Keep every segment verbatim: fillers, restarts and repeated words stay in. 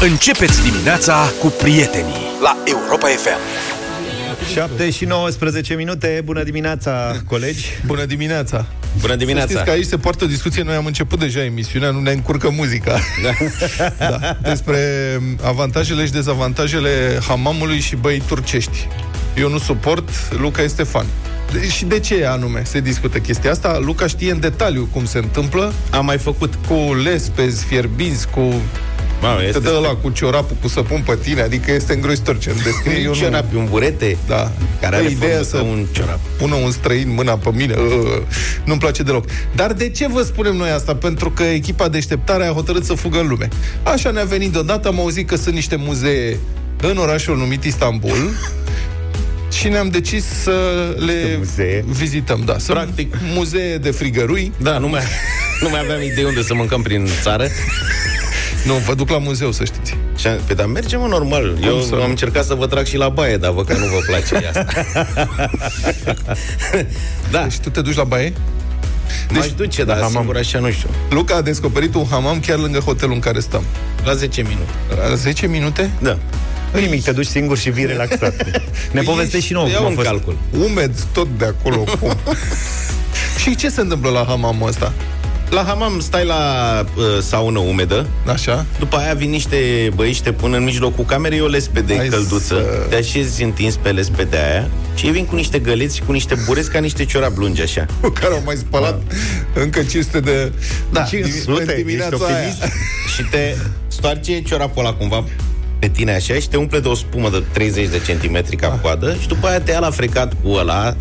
Începeți dimineața cu prietenii la Europa F M. șapte și nouăsprezece minute. Bună dimineața, colegi. Bună dimineața. Bună dimineața. Să știți că aici se poartă discuție. Noi am început deja emisiunea, nu ne încurcă muzica. Da. Da. Despre avantajele și dezavantajele hamamului și băii turcești. Eu nu suport, Luca Estefan. De- și de ce anume se discută chestia asta? Luca știe în detaliu cum se întâmplă. Am mai făcut cu lespezi fierbinți, cu... Mama, te dă ăla cu ciorapul cu săpun pe tine. Adică este îngrozitor ce-mi descrie. Un ciorap, un burete, da, care are ideea să un ciorap. Pună un străin mâna pe mine, uh, nu-mi place deloc. Dar de ce vă spunem noi asta? Pentru că echipa Deșteptare a hotărât să fugă în lume. Așa ne-a venit deodată. Am auzit că sunt niște muzee în orașul numit Istanbul și ne-am decis să le muzee. vizităm, da. Sunt practic muzee de frigărui. Da, nu mai, nu mai aveam idei unde să mâncăm prin țară. Nu, vă duc la muzeu, să știți. Păi, dar mergem în normal. Cum Eu să... am încercat să vă trag și la baie, dar văd că nu vă place asta. Da. Deci tu te duci la baie? Deci, m-aș duce, dar hamam. Singur așa, nu știu. Luca a descoperit un hamam chiar lângă hotelul în care stăm. La zece minute. La zece minute? Da. Nimic, te duci singur și vii relaxat. Ne povestești și nouă cum a fost. Calcul. Umed tot de acolo. Și ce se întâmplă la hamamul ăsta? La hamam stai la uh, saună umedă. Așa. După aia vin niște băieți, te pun în mijlocul camerei o lespede Hai călduță să... Te așezi întins pe lespedea aia. Și ei vin cu niște găleți și cu niște bureți ca niște ciorapi lungi așa, care au mai spălat da. Încă cinci sute de... Da, cinci sute, dimineața aia. Și te stoarce ciorapul ăla cumva pe tine așa și te umple de o spumă de treizeci de centimetri ca coadă și după aia te ia la frecat cu ăla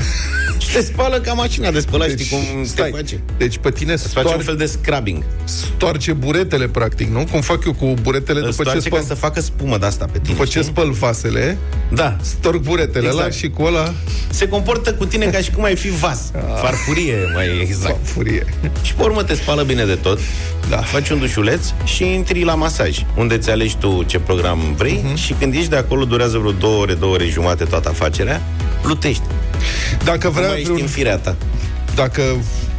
și te spală ca mașina de spălat, deci, știi cum stai, te face? Deci pe tine stoarce, face un fel de scrubbing. Stoarce buretele, practic, nu? Cum fac eu cu buretele după ce spăl... ca să facă spumă de asta pe tine. După ce spăl vasele, da. Storc buretele exact. Ăla și cu ăla... Se comportă cu tine ca și cum ai fi vas. Farfurie, mai exact. Farfurie. Și pe urmă te spală bine de tot, da. Faci un dușuleț și intri la masaj, unde ți alegi tu ce program vrei, uh-huh. Și când ești de acolo durează vreo două ore, două ore jumate toată afacerea. Plutești. Dacă vreau vreun... ești în firea ta. Dacă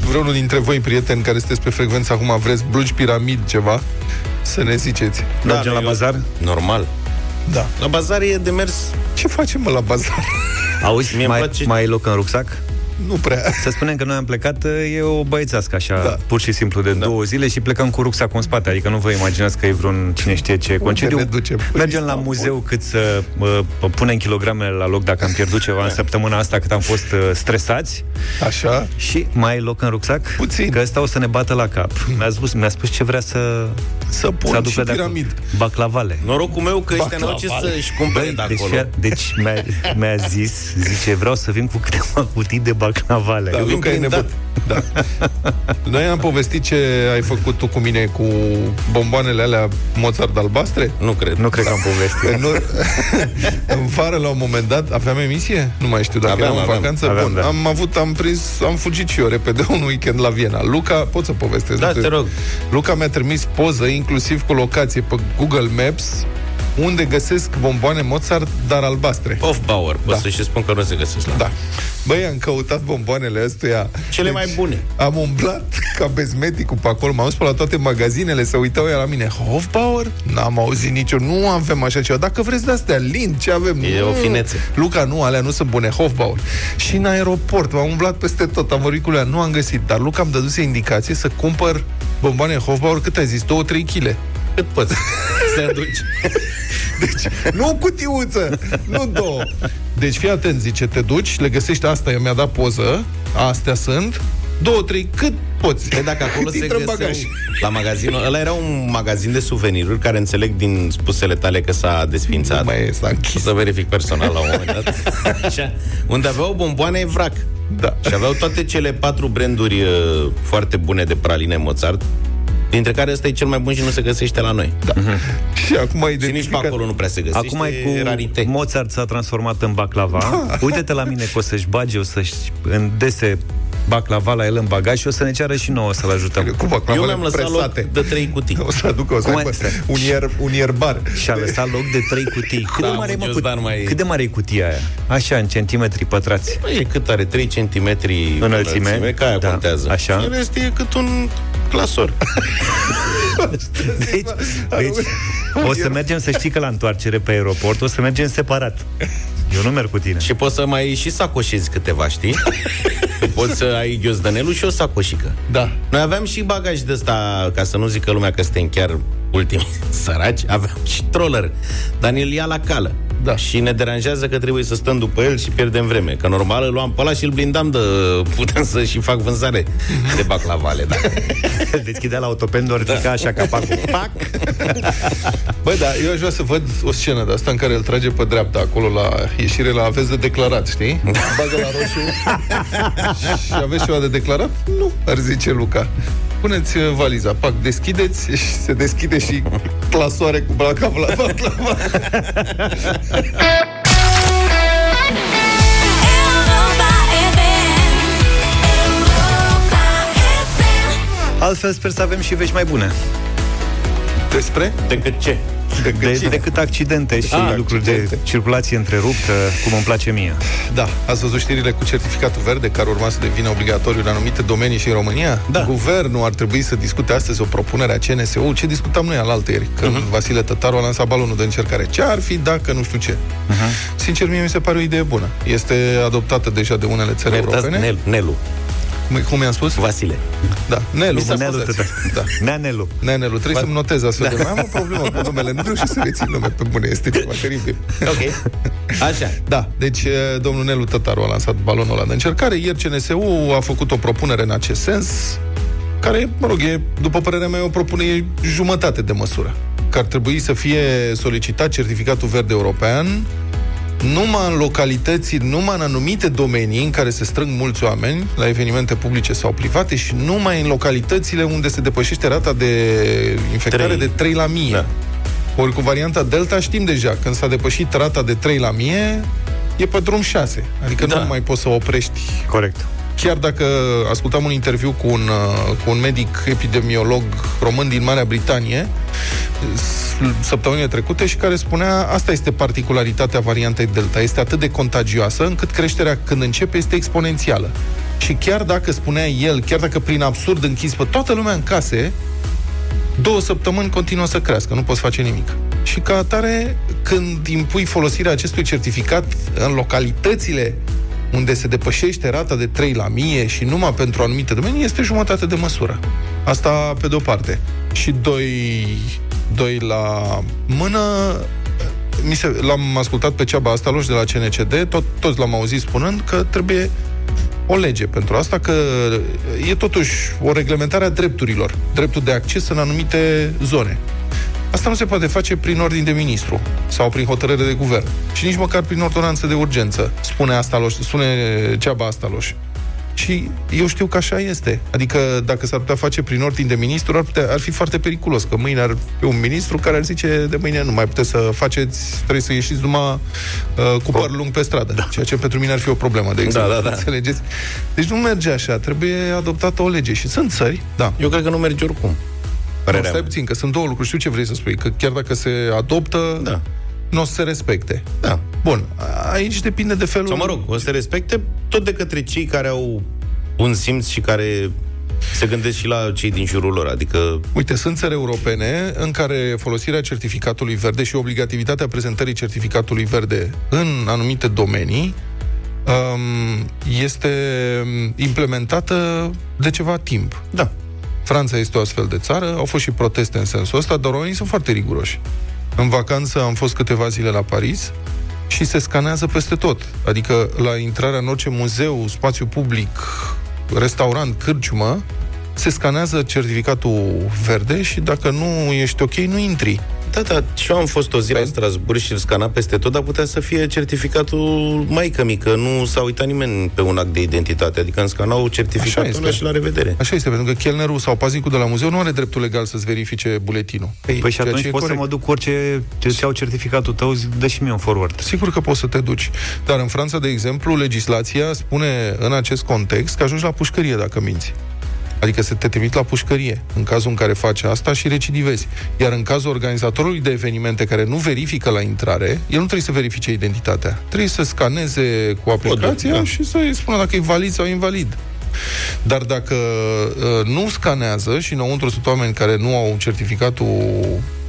vreunul dintre voi, prieteni care sunteți pe frecvență acum, vreți blugi piramid ceva, să ne ziceți. Da, mergem la eu... bazar? Normal. Da. La bazar e de mers. Ce facem, mă, la bazar? Auzi, mie mai, place... mai ai loc în rucsac? Nu prea. Să spunem că noi am plecat, e o băiețească așa, da. Pur și simplu de da. două zile și plecăm cu rucsacul în spate. Adică nu vă imaginați că e vreun cine știe ce concediu. Mergem la muzeu cât să uh, punem kilogramele la loc dacă am pierdut ceva în săptămâna asta, cât am fost uh, stresați. Așa. Și mai ai loc în rucsac? Puțin. Că ăsta o să ne bată la cap. Mi-a spus, mi-a spus ce vrea să să pun și piramid. Baclavale. Norocul meu că ăștia n-au ce să-și cumpere de acolo. Deci, deci mi-a, mi-a zis, zice, vreau să vin cu câteva cutii de baclavale. Da, Luca e nebun. Da. Noi am povestit ce ai făcut tu cu mine cu bomboanele alea Mozart albastre? Nu cred. Nu cred da. că am povestit. Nu... În vară, la un moment dat, aveam emisie? Nu mai știu dacă aveam, eram în vacanță. Aveam, Bun, da. am avut, am prins, am fugit și eu repede un weekend la Viena. Luca, pot să povestesc? Da, te rog. Luca mi-a trimis poză, inclusiv cu locație pe Google Maps, unde găsesc bomboane Mozart, dar albastre. Hofbauer, da. Pot să-și spun că nu se găsesc la... Da. Băi, am căutat bomboanele astea. Cele deci, mai bune. Am umblat ca bezmeticul pe acolo, m-am spus la toate magazinele, să uitau ea la mine. Hofbauer? N-am auzit nicio, nu avem așa ceva. Dacă vreți de astea, Lindt, ce avem? E nu. o finețe. Luca, nu, alea nu sunt bune, Hofbauer. Și în aeroport, m-am umblat peste tot, am vorbit cu alea, nu am găsit. Dar Luca am dăduse indicație să cumpăr bomboane Hofbauer, cât ai zis, două trei kilograme. Cât poți să aduci. Deci, nu o cutiuță, nu două. Deci fii atent, zice, te duci, le găsești, asta mi-a dat poză, astea sunt, două, trei, cât poți. Păi dacă acolo se găseau, la magazinul, ăla era un magazin de suveniruri, care înțeleg din spusele tale că s-a desfințat. Nu mai e, s-a închis. Să verific personal la un moment dat. Așa. Unde aveau bomboane vrac. Da. Și aveau toate cele patru branduri uh, foarte bune de praline Mozart, dintre care ăsta e cel mai bun și nu se găsește la noi. Da. Mm-hmm. Și acum ai identificat... Și nici pe acolo nu prea se găsește. Acum ai cu rarite. Mozart s-a transformat în baclava. Da. Uite-te la mine că o să-și bage, o să-și îndese baclava la el în bagaj și o să ne ceară și nouă să-l ajutăm. Cu baclava, eu mi-am lăsat presate. Loc de trei cutii. O să aducă, o să aibă un, ier, un ierbar. Și-a lăsat loc de trei cutii. Cât, da, de, mare mă, cu... mai... cât de mare e cutia aia? Așa, în centimetri pătrați. Păi, e cât are? trei centimetri înălțime? Înălțime, că aia da. Contează. Așa. În rest e cât un clasor. Deci, deci o să mergem, să știi că la întoarcere pe aeroport o să mergem separat. Eu nu merg cu tine. Și poți să mai și sacoșezi câteva, știi? Poți să ai ghiozdănelul și o sacoșică. Da. Noi aveam și bagaj de ăsta, ca să nu zică lumea că suntem chiar ultimi săraci, aveam și troller. Dar ne-l ia la cală. Da. Și ne deranjează că trebuie să stăm după el și pierdem vreme. Că normal îl luam pe ăla și îl blindam de... Putem să și fac vânzare de baclavale, da. Deschidea la autopen, doar ridica da. Așa capacul. Pac! Băi, da, eu aș vrea să văd o scenă de asta în care îl trage pe dreapta, acolo la ieșire, la aveți de declarat, știi? Bagă la roșu. Și aveți ceva de declarat? Nu, ar zice Luca. Puneți valiza, pac, deschideți și se deschide și clasoare cu baclavale. Altfel sper să avem și vești mai bune. Despre? Decât ce? Decât, de, decât accidente și A, lucruri accidente. De circulație întreruptă, cum îmi place mie. Da, ați văzut știrile cu certificatul verde care urma să devină obligatoriu în anumite domenii și în România? Da. Guvernul ar trebui să discute astăzi o propunere a C N S U. Ce discutam noi alaltăieri, când uh-huh. Vasile Tătaru a lansat balonul de încercare. Ce ar fi dacă nu știu ce? Uh-huh. Sincer, mie mi se pare o idee bună. Este adoptată deja de unele țări europene. Nelu, Nelu. Cum mi-am spus? Vasile. Da. Nelu. Nelu da. Nea Nelu. Nea Nelu. Trebuie Va... să-mi notez astfel da. De mai am o problemă cu numele. Nu reușesc să rețin nume pe bune. Este ceva teribil. Ok. Așa. Da. Deci, domnul Nelu Tătaru a lansat balonul ăla de încercare. Ieri C N S U a făcut o propunere în acest sens, care, mă rog, e, după părerea mea, o propune jumătate de măsură. Că ar trebui să fie solicitat certificatul verde european numai în localități, numai în anumite domenii în care se strâng mulți oameni la evenimente publice sau private și numai în localitățile unde se depășește rata de infectare trei de trei la mie. Da. Ori cu varianta Delta știm deja, când s-a depășit rata de trei la mie, e pe drum șase. Adică da. Nu mai poți să oprești. Corect. Chiar dacă ascultam un interviu cu un, cu un medic epidemiolog român din Marea Britanie săptămânile trecute și care spunea, asta este particularitatea variantei Delta, este atât de contagioasă încât creșterea când începe este exponențială. Și chiar dacă spunea el, chiar dacă prin absurd închizi pe toată lumea în case, două săptămâni continuă să crească, nu poți face nimic. Și ca atare, când impui folosirea acestui certificat în localitățile unde se depășește rata de trei la mie și numai pentru anumite domenii, este jumătate de măsură. Asta pe de-o parte. Și doi, doi la mână, mi se, l-am ascultat pe Csaba Asztalos de la C N C D, tot, toți l-am auzit spunând că trebuie o lege pentru asta, că e totuși o reglementare a drepturilor, dreptul de acces în anumite zone. Asta nu se poate face prin ordin de ministru sau prin hotărâre de guvern și nici măcar prin ordonanță de urgență, spune Asztalos, spune Csaba Asztalos. Și eu știu că așa este. Adică dacă s-ar putea face prin ordin de ministru, ar, putea, ar fi foarte periculos, că mâine ar fi un ministru care ar zice de mâine nu mai puteți să faceți, trebuie să ieșiți numai uh, cu păr lung pe stradă. Da. Ceea ce pentru mine ar fi o problemă, de exemplu. Da, da, da. Înțelegeți? Deci nu merge așa, trebuie adoptată o lege și sunt țări, da. Eu cred că nu merge oricum. Nu, stai puțin, că sunt două lucruri, știu ce vrei să spui, că chiar dacă se adoptă, da. Nu o să se respecte. Da. Bun, aici depinde de felul... Sau mă rog, o să se respecte tot de către cei care au bun simț și care se gândesc și la cei din jurul lor, adică... Uite, sunt țări europene în care folosirea certificatului verde și obligativitatea prezentării certificatului verde în anumite domenii este implementată de ceva timp. Da. Franța este o astfel de țară, au fost și proteste în sensul ăsta, dar oamenii sunt foarte riguroși. În vacanță am fost câteva zile la Paris și se scanează peste tot. Adică la intrarea în orice muzeu, spațiu public, restaurant, cârciumă, se scanează certificatul verde și dacă nu ești ok, nu intri. Da, da, și eu am fost o zi la Strasbourg și îl scana peste tot, dar putea să fie certificatul maică mică, nu s-a uitat nimeni pe un act de identitate, adică îmi scanau certificatul ăla și la revedere. Așa este, pentru că chelnerul sau paznicul de la muzeu nu are dreptul legal să-ți verifice buletinul. Păi, păi și atunci poți să mă duc cu orice, îți iau certificatul tău, zi, dă și mie un forward. Sigur că poți să te duci, dar în Franța, de exemplu, legislația spune în acest context că ajungi la pușcărie dacă minți. Adică să te trimit la pușcărie în cazul în care faci asta și recidivezi. Iar în cazul organizatorului de evenimente care nu verifică la intrare, el nu trebuie să verifice identitatea. Trebuie să scaneze cu aplicația Codul, da. și să-i spună dacă e valid sau invalid. Dar dacă uh, nu scanează și înăuntru sunt oameni care nu au certificatul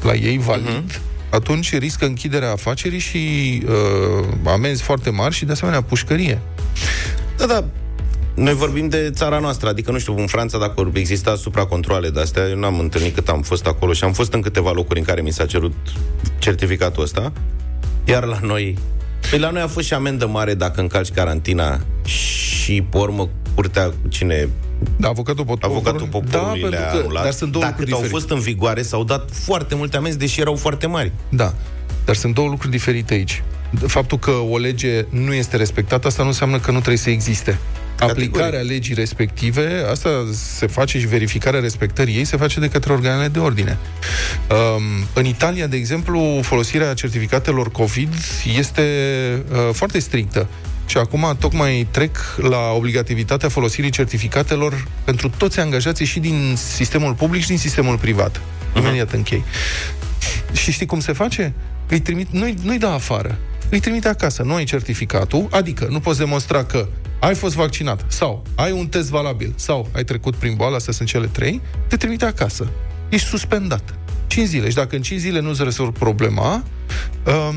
la ei valid, uh-huh. atunci riscă închiderea afacerii și uh, amenzi foarte mari și de asemenea pușcărie. Da, da. Noi vorbim de țara noastră, adică, nu știu, în Franța, dacă exista supracontroale de-astea, eu n-am întâlnit cât am fost acolo și am fost în câteva locuri în care mi s-a cerut certificatul ăsta, iar la noi... Păi la noi a fost și amendă mare dacă încalci carantina și, pe urmă, curtea, cine... Da, avocatul, pot- avocatul poporului da, le-a anulat. Dar sunt două dacă au fost în vigoare, s-au dat foarte multe amenzi, deși erau foarte mari. Da, dar sunt două lucruri diferite aici. Faptul că o lege nu este respectată, asta nu înseamnă că nu trebuie să existe. Aplicarea categorii. legii respective, asta se face și verificarea respectării ei se face de către organele de ordine. Um, în Italia, de exemplu, folosirea certificatelor COVID este uh, foarte strictă. Și acum tocmai trec la obligativitatea folosirii certificatelor pentru toți angajații și din sistemul public și din sistemul privat. Uh-huh. Imediat închei. Și știi cum se face? Îi trimit, nu-i, nu-i da afară. Îi trimite acasă. Nu ai certificatul, adică nu poți demonstra că ai fost vaccinat sau ai un test valabil sau ai trecut prin boală, astea sunt cele trei, te trimite acasă. Ești suspendat. cinci zile. Și dacă în cinci zile nu-ți rezolvi problema, um,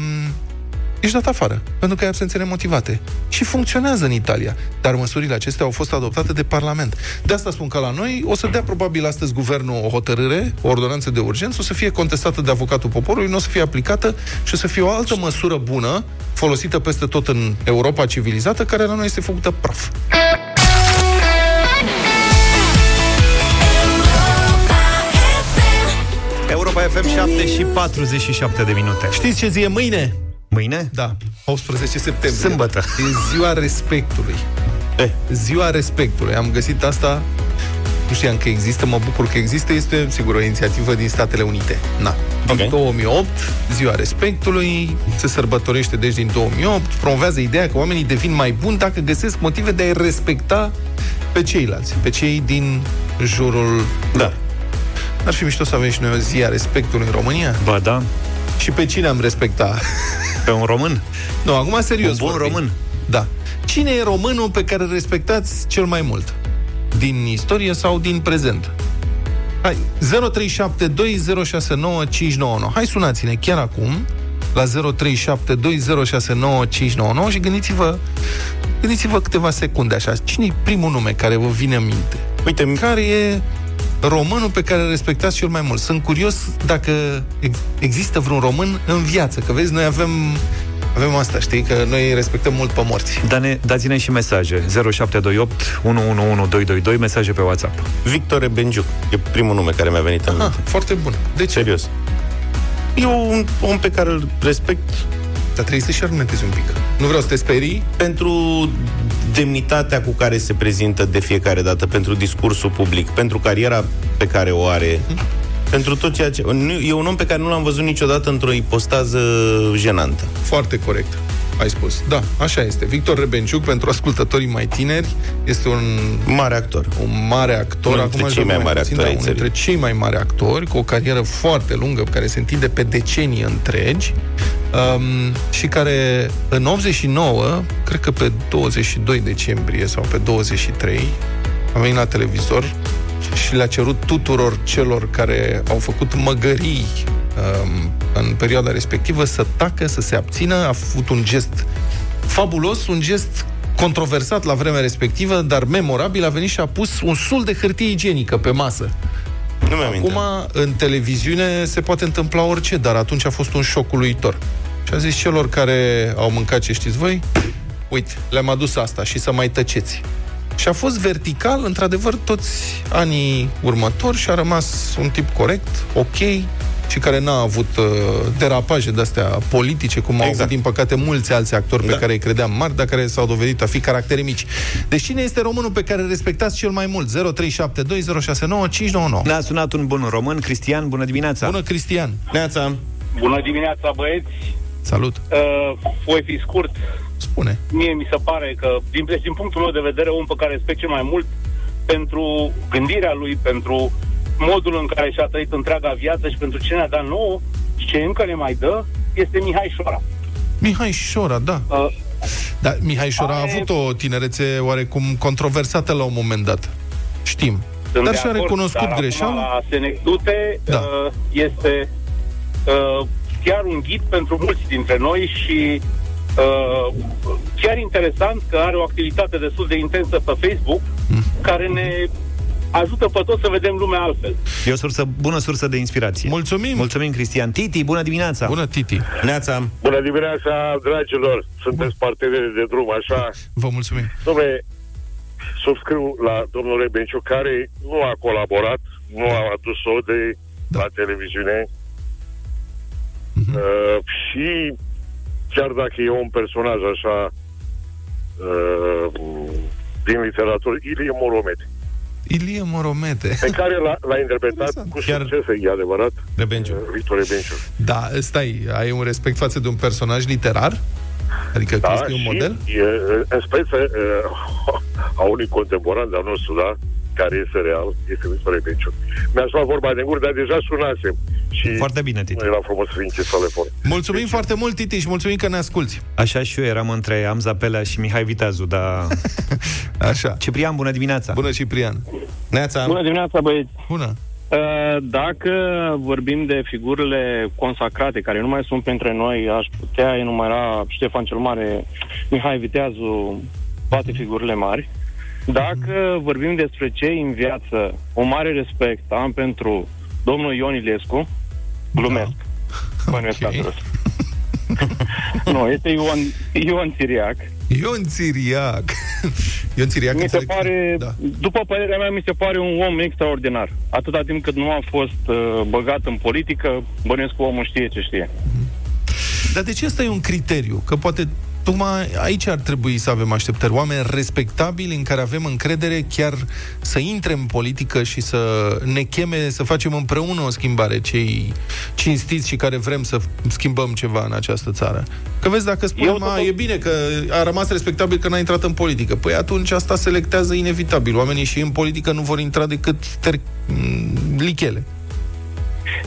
ești dat afară, pentru că ai absențe nemotivate. Și funcționează în Italia. Dar măsurile acestea au fost adoptate de Parlament. De asta spun că la noi o să dea probabil astăzi guvernul o hotărâre, o ordonanță de urgență, o să fie contestată de avocatul poporului, nu o să fie aplicată și o să fie o altă măsură bună, folosită peste tot în Europa civilizată, care la noi este făcută praf. Europa F M, șapte și patruzeci și șapte de minute. Știți ce zi e mâine? Mâine? Da, optsprezece septembrie. Sâmbătă. E ziua respectului. E. Ziua respectului. Am găsit asta, nu știam că există, mă bucur că există, este, sigur, o inițiativă din Statele Unite. Na. Din okay. două mii opt, ziua respectului, se sărbătorește deci din două mii opt, promovează ideea că oamenii devin mai buni dacă găsesc motive de a-i respecta pe ceilalți, pe cei din jurul da. lor. Ar fi mișto să avem și noi o zi a respectului în România? Ba da. Și pe cine am respectat? Pe un român? Nu, acum serios. Un bun vorbim. Român? Da. Cine e românul pe care îl respectați cel mai mult? Din istorie sau din prezent? Hai, zero trei șapte doi zero șase nouă cinci nouă nouă. Hai, sunați-ne chiar acum la zero trei șapte doi zero șase nouă cinci nouă nouă și gândiți-vă gândiți-vă câteva secunde așa. Cine e primul nume care vă vine în minte? Uite, care e românul pe care îl respectați cel mai mult? Sunt curios dacă există vreun român în viață, că vezi, noi avem avem asta, știi, că noi respectăm mult pe morți. Da, ne, dați-ne și mesaje. zero șapte doi opt unu unu unu doi doi doi, mesaje pe WhatsApp. Victor Rebengiuc e primul nume care mi-a venit în minte. Foarte bun. De ce? Serios. Eu un om pe care îl respect, dar trebuie să-și argumentezi un pic. Nu vreau să te sperii. Pentru demnitatea cu care se prezintă de fiecare dată, pentru discursul public, pentru cariera pe care o are, mm. pentru tot ceea ce... E un om pe care nu l-am văzut niciodată într-o ipostază jenantă. Foarte corect ai spus. Da, așa este. Victor Rebenciuc, pentru ascultătorii mai tineri, este un... Mare actor. Un mare actor. Unul dintre cei mai mari actori. Unul dintre cei mai mari actori, cu o carieră foarte lungă, care se întinde pe decenii întregi, Um, și care în optzeci și nouă, cred că pe douăzeci și doi decembrie sau pe douăzeci și trei, a venit la televizor și le-a cerut tuturor celor care au făcut măgării um, în perioada respectivă să tacă, să se abțină. A făcut un gest fabulos, un gest controversat la vremea respectivă, dar memorabil. A venit și a pus un sul de hârtie igienică pe masă. Nu mi-aminte. Acum, în televiziune se poate întâmpla orice, dar atunci a fost un șoc uluitor. Și a zis celor care au mâncat ce știți voi, uite, le-am adus asta și să mai tăceți. Și a fost vertical, într-adevăr, toți anii următori și a rămas un tip corect, ok, și care n-a avut uh, derapaje de-astea politice, cum exact. Au avut, din păcate, mulți alți actori da. Pe care îi credeam mari, dar care s-au dovedit a fi caractere mici. Deci cine este românul pe care îl respectați cel mai mult? zero trei șapte doi zero șase nouă cinci nouă nouă. Ne-a sunat un bun român, Cristian, bună dimineața! Bună, Cristian! Neața! Bună dimineața, băieți! Salut! Uh, voi fi scurt. Spune. Mie mi se pare că, din, din punctul meu de vedere, un pe care respect cel mai mult pentru gândirea lui, pentru modul în care și-a trăit întreaga viață și pentru ce ne-a dat nouă și ce încă ne mai dă, este Mihai Șora. Mihai Șora, da. Uh, Dar Mihai Șora are... a avut o tinerețe oarecum controversată la un moment dat. Știm. Sunt dar și-a recunoscut greșeala. La Senectute da. uh, este uh, chiar un ghid pentru mulți dintre noi și uh, chiar interesant că are o activitate destul de intensă pe Facebook mm. care ne ajută pe toți să vedem lumea altfel. E o sursă, bună sursă de inspirație. Mulțumim! Mulțumim, Cristian. Titi, bună dimineața! Bună, Titi! Neața! Bună dimineața, dragilor! Sunteți parteneri de drum, așa? Vă mulțumim! Dom'le, subscriu la domnul Rebengiuc, care nu a colaborat, nu a adus-o de da. La televiziune. Uh-huh. Uh, și chiar dacă e un personaj așa uh, din literatură, Ilie Moromete. Ilie Moromete. Pe care l-a, l-a interpretat cu succes, e adevărat, Rebengiuc. Victor Rebengiuc. Da, stai, ai un respect față de un personaj literar? Adică da, crezi că e un model? E, în speță, a unui contemporan de-al nostru, da, care este real, este Victor Rebengiuc. Mi-aș lua vorba de gură, dar deja sunasem. Și foarte bine, Titi. Era frumos să închis telefon. Mulțumim deci... foarte mult, Titi, și mulțumim că ne asculti. Așa și eu eram între Amza Pelă și Mihai Viteazu, dar... Așa. Ciprian, bună dimineața! Bună, Ciprian! Neața. Bună dimineața, băieți! Bună! Dacă vorbim de figurile consacrate, care nu mai sunt printre noi, aș putea enumera Ștefan cel Mare, Mihai Viteazu, toate figurile mari. Dacă mm. vorbim despre cei în viață, un mare respect am pentru domnul Ion Ilescu, glumesc, da. Bă, nu este okay. Nu, este Ion, Ion Țiriac. Ion Țiriac. Ion Țiriac mi se pare, da. După părerea mea, mi se pare un om extraordinar. Atâta timp cât nu a fost uh, băgat în politică, bănuiesc că omul știe ce știe. Dar de ce ăsta e un criteriu? Că poate tocmai aici ar trebui să avem așteptări. Oameni respectabili în care avem încredere chiar să intre în politică și să ne cheme să facem împreună o schimbare, cei cinstiți și care vrem să schimbăm ceva în această țară. Că vezi, dacă spunem, a, e bine că a rămas respectabil că n-a intrat în politică, păi atunci asta selectează inevitabil. Oamenii și în politică nu vor intra decât ter- lichele.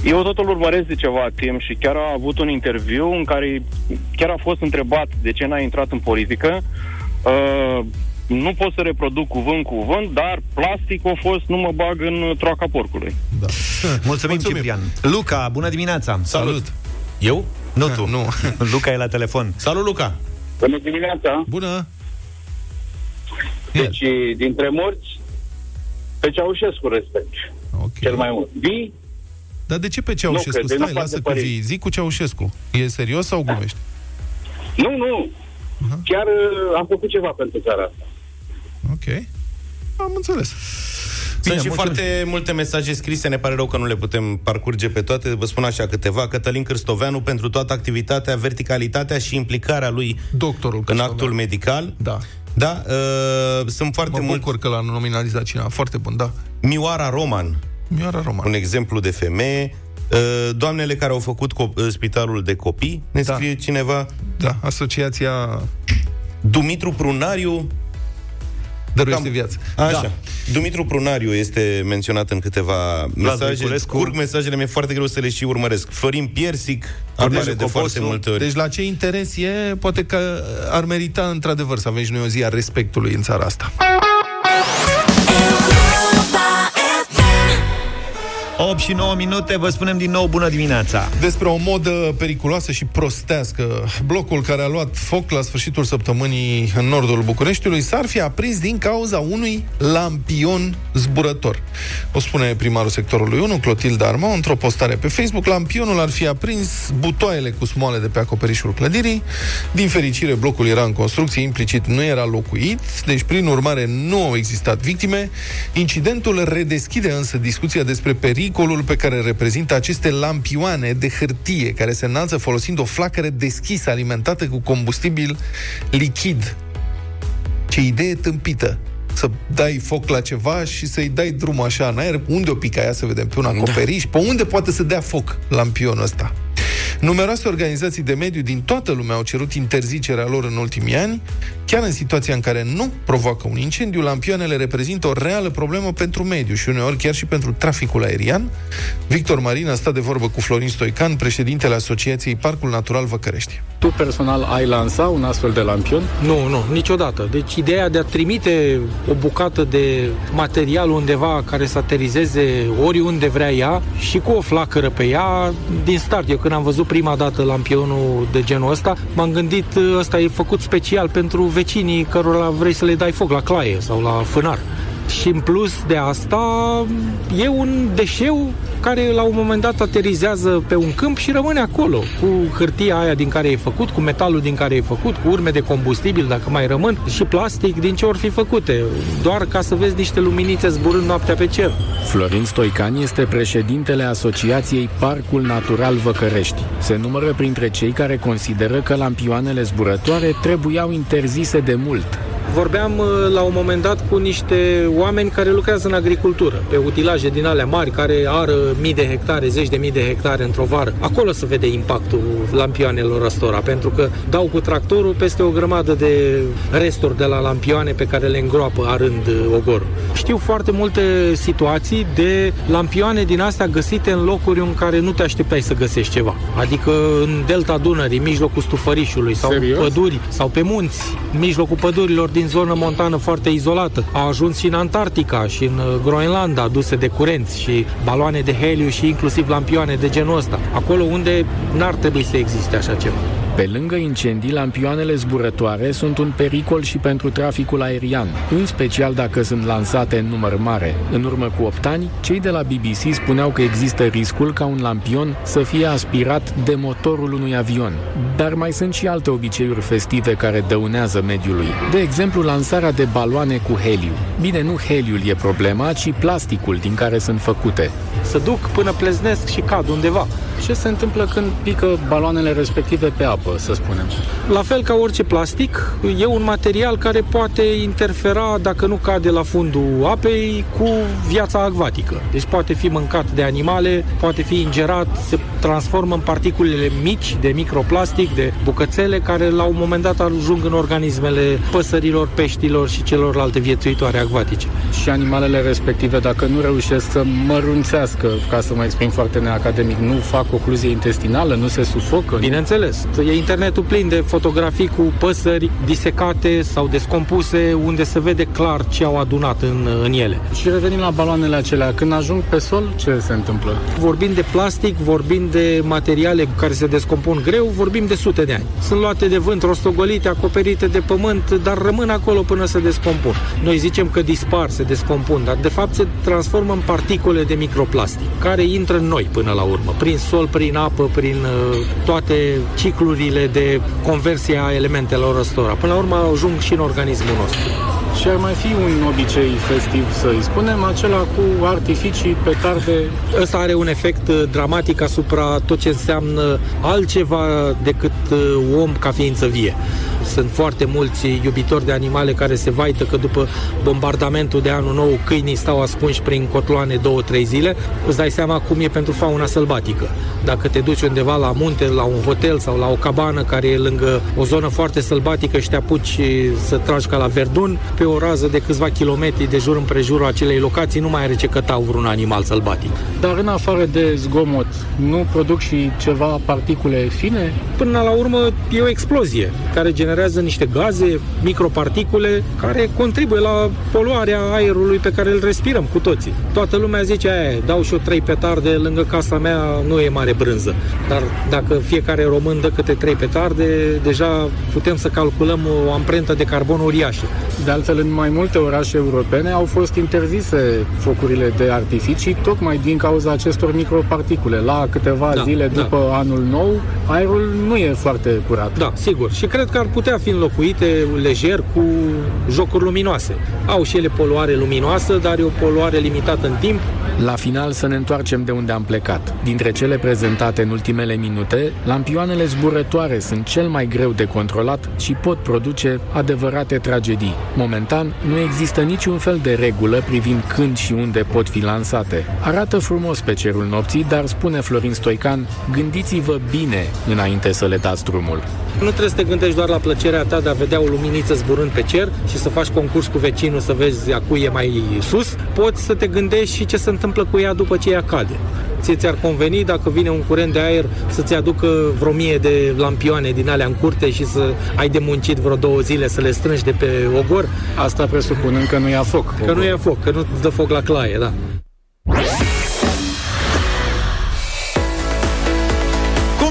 Eu totul urmăresc de ceva timp și chiar a avut un interviu în care chiar a fost întrebat de ce n-a intrat în politică. Uh, nu pot să reproduc cuvânt cu cuvânt, dar plastic a fost, nu mă bag în troaca porcului. Da. Mulțumim, Ciprian. Luca, bună dimineața. Salut. Salut. Eu? Nu ha, tu. Nu. Luca e la telefon. Salut, Luca. Bună dimineața. Bună. Deci, dintre morți, pe Ceaușescu respect. Okay. Cel mai mult. Vii? Dar de ce pe Ceaușescu? Nu, stai, lasă cu vii. Zic cu Ceaușescu. E serios sau glumești? Nu, nu. Uh-huh. Chiar am făcut ceva pentru țara asta. Ok. Am înțeles. Bine, sunt și mulțumesc. Foarte multe mesaje scrise, ne pare rău că nu le putem parcurge pe toate, vă spun așa câteva. Cătălin Cârstoveanu, pentru toată activitatea, verticalitatea și implicarea lui doctorul în actul medical. Da. Da, uh, sunt foarte mă bucur mult... că l-a nominalizat cineva. Foarte bun, da. Mioara Roman. Un exemplu de femeie. Doamnele care au făcut co- spitalul de copii, ne da. Scrie cineva. Da, asociația Dumitru Prunariu dăruiește viață. Așa. Da. Dumitru Prunariu este menționat în câteva mesaje. Curg mesajele, mi-e foarte greu să le și urmăresc. Florin Piersic apare de foarte multe ori. Deci la ce interes e, poate că ar merita într-adevăr să avem și noi o zi a respectului în țara asta. opt și nouă minute, vă spunem din nou bună dimineața. Despre o modă periculoasă și prostească. Blocul care a luat foc la sfârșitul săptămânii în nordul Bucureștiului s-ar fi aprins din cauza unui lampion zburător. O spune primarul sectorului unu, Clotilde Armand, într-o postare pe Facebook. Lampionul ar fi aprins butoaiele cu smoale de pe acoperișul clădirii. Din fericire, blocul era în construcție, implicit nu era locuit, deci prin urmare nu au existat victime. Incidentul redeschide însă discuția despre pericolul pe care reprezintă aceste lampioane de hârtie care se înalță folosind o flacără deschisă alimentată cu combustibil lichid. Ce idee tâmpită! Să dai foc la ceva și să-i dai drumul așa în aer. Unde o pică aia, să vedem, pe un acoperiș? Da. Pe unde poate să dea foc lampionul ăsta? Numeroase organizații de mediu din toată lumea au cerut interzicerea lor în ultimii ani. Chiar în situația în care nu provoacă un incendiu, lampioanele reprezintă o reală problemă pentru mediu și uneori chiar și pentru traficul aerian. Victor Marin a stat de vorbă cu Florin Stoican, președintele Asociației Parcul Natural Văcărești. Tu personal ai lansa un astfel de lampion? Nu, nu, niciodată. Deci ideea de a trimite o bucată de material undeva care să aterizeze oriunde vrea ea și cu o flacără pe ea, din start, eu când am văzut prima dată lampionul de genul ăsta, m-am gândit, ăsta e făcut special pentru vecinii cărora vrei să le dai foc la claie sau la fânar. Și în plus de asta e un deșeu care la un moment dat aterizează pe un câmp și rămâne acolo, cu hârtia aia din care e făcut, cu metalul din care e făcut, cu urme de combustibil, dacă mai rămân, și plastic din ce or fi făcute, doar ca să vezi niște luminițe zburând noaptea pe cer. Florin Stoican este președintele Asociației Parcul Natural Văcărești. Se numără printre cei care consideră că lampioanele zburătoare trebuiau interzise de mult. Vorbeam la un moment dat cu niște oameni care lucrează în agricultură, pe utilaje din alea mari, care ară mii de hectare, zeci de mii de hectare într-o vară. Acolo se vede impactul lampioanelor ăstora, pentru că dau cu tractorul peste o grămadă de resturi de la lampioane pe care le îngroapă arând ogorul. Știu foarte multe situații de lampioane din astea găsite în locuri în care nu te așteptai să găsești ceva. Adică în delta Dunării, în mijlocul Stufărișului, sau Serios? păduri, sau pe munți, în mijlocul pădurilor din zonă montană foarte izolată. A ajuns și în Antarctica și în Groenlanda, aduse de curenți și baloane de heliu și inclusiv lampioane de genul ăsta, acolo unde n-ar trebui să existe așa ceva. Pe lângă incendii, lampioanele zburătoare sunt un pericol și pentru traficul aerian, în special dacă sunt lansate în număr mare. În urmă cu opt ani, cei de la B B C spuneau că există riscul ca un lampion să fie aspirat de motorul unui avion. Dar mai sunt și alte obiceiuri festive care dăunează mediului. De exemplu, lansarea de baloane cu heliu. Bine, nu heliul e problema, ci plasticul din care sunt făcute. Se duc până pleznesc și cad undeva. Ce se întâmplă când pică baloanele respective pe apă? Să spunem. La fel ca orice plastic, e un material care poate interfera, dacă nu cade la fundul apei, cu viața acvatică. Deci poate fi mâncat de animale, poate fi ingerat, se transformă în particulele mici de microplastic, de bucățele, care la un moment dat ajung în organismele păsărilor, peștilor și celorlalte viețuitoare acvatice. Și animalele respective, dacă nu reușesc să mărunțească, ca să mă exprim foarte neacademic, nu fac ocluzie intestinală, nu se sufocă? Bineînțeles. E internetul plin de fotografii cu păsări disecate sau descompuse, unde se vede clar ce au adunat în, în ele. Și revenim la baloanele acelea. Când ajung pe sol, ce se întâmplă? Vorbim de plastic, vorbim de materiale care se descompun greu, vorbim de sute de ani. Sunt luate de vânt, rostogolite, acoperite de pământ, dar rămân acolo până se descompun. Noi zicem că dispar, se descompun, dar de fapt se transformă în particule de microplastic, care intră în noi până la urmă, prin sol, prin apă, prin toate ciclurile de conversie a elementelor ăstora. Până la urmă ajung și în organismul nostru. Și ar mai fi un obicei festiv, să-i spunem, acela cu artificii, petarde. Ăsta are un efect dramatic asupra tot ce înseamnă altceva decât om ca ființă vie. Sunt foarte mulți iubitori de animale care se vaită că după bombardamentul de anul nou câinii stau ascunși prin cotloane două-trei zile. Îți dai seama cum e pentru fauna sălbatică. Dacă te duci undeva la munte, la un hotel sau la o cabană care e lângă o zonă foarte sălbatică și te apuci să tragi ca la Verdun, pe o rază de câțiva kilometri de jur împrejurul acelei locații nu mai are ce căta vreun animal sălbatic. Dar în afară de zgomot, nu produc și ceva particule fine? Până la urmă e o explozie care generează generează niște gaze, microparticule, care contribuie la poluarea aerului pe care îl respirăm cu toții. Toată lumea zice, aia, dau și eu trei petarde lângă casa mea, nu e mare brânză. Dar dacă fiecare român dă câte trei petarde, deja putem să calculăm o amprentă de carbon uriașă. De altfel, în mai multe orașe europene au fost interzise focurile de artificii, tocmai din cauza acestor microparticule. La câteva da, zile după da. anul nou, aerul nu e foarte curat. Da, sigur. Și cred că ar putea fi înlocuite lejer cu jocuri luminoase. Au și ele poluare luminoasă, dar e o poluare limitată în timp. La final să ne întoarcem de unde am plecat. Dintre cele prezentate în ultimele minute, lampioanele zburătoare sunt cel mai greu de controlat și pot produce adevărate tragedii. Momentan, nu există niciun fel de regulă privind când și unde pot fi lansate. Arată frumos pe cerul nopții, dar spune Florin Stoican, gândiți-vă bine înainte să le dați drumul. Nu trebuie să te gândești doar la plăcerea ta de a vedea o luminiță zburând pe cer și să faci concurs cu vecinul să vezi a cui e mai sus. Poți să te gândești și ce se întâmplă cu ea după ce ea cade. Ție ți-ar conveni dacă vine un curent de aer să-ți aducă vreo mie de lampioane din alea în curte și să ai de muncit vreo două zile să le strângi de pe ogor? Asta presupunând că nu ia foc. Că ogor. nu ia foc, că nu dă foc la claie, da.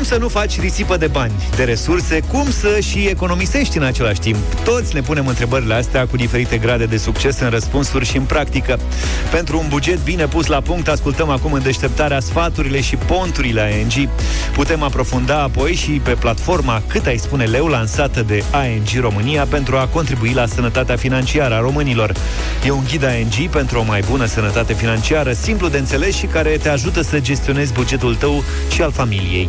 Să nu faci risipă de bani, de resurse, cum să și economisești în același timp. Toți ne punem întrebările astea cu diferite grade de succes în răspunsuri și în practică. Pentru un buget bine pus la punct, ascultăm acum în deșteptarea sfaturile și ponturile A N G. Putem aprofunda apoi și pe platforma Cât ai spune leu, lansată de A N G România pentru a contribui la sănătatea financiară a românilor. E un ghid A N G pentru o mai bună sănătate financiară, simplu de înțeles și care te ajută să gestionezi bugetul tău și al familiei.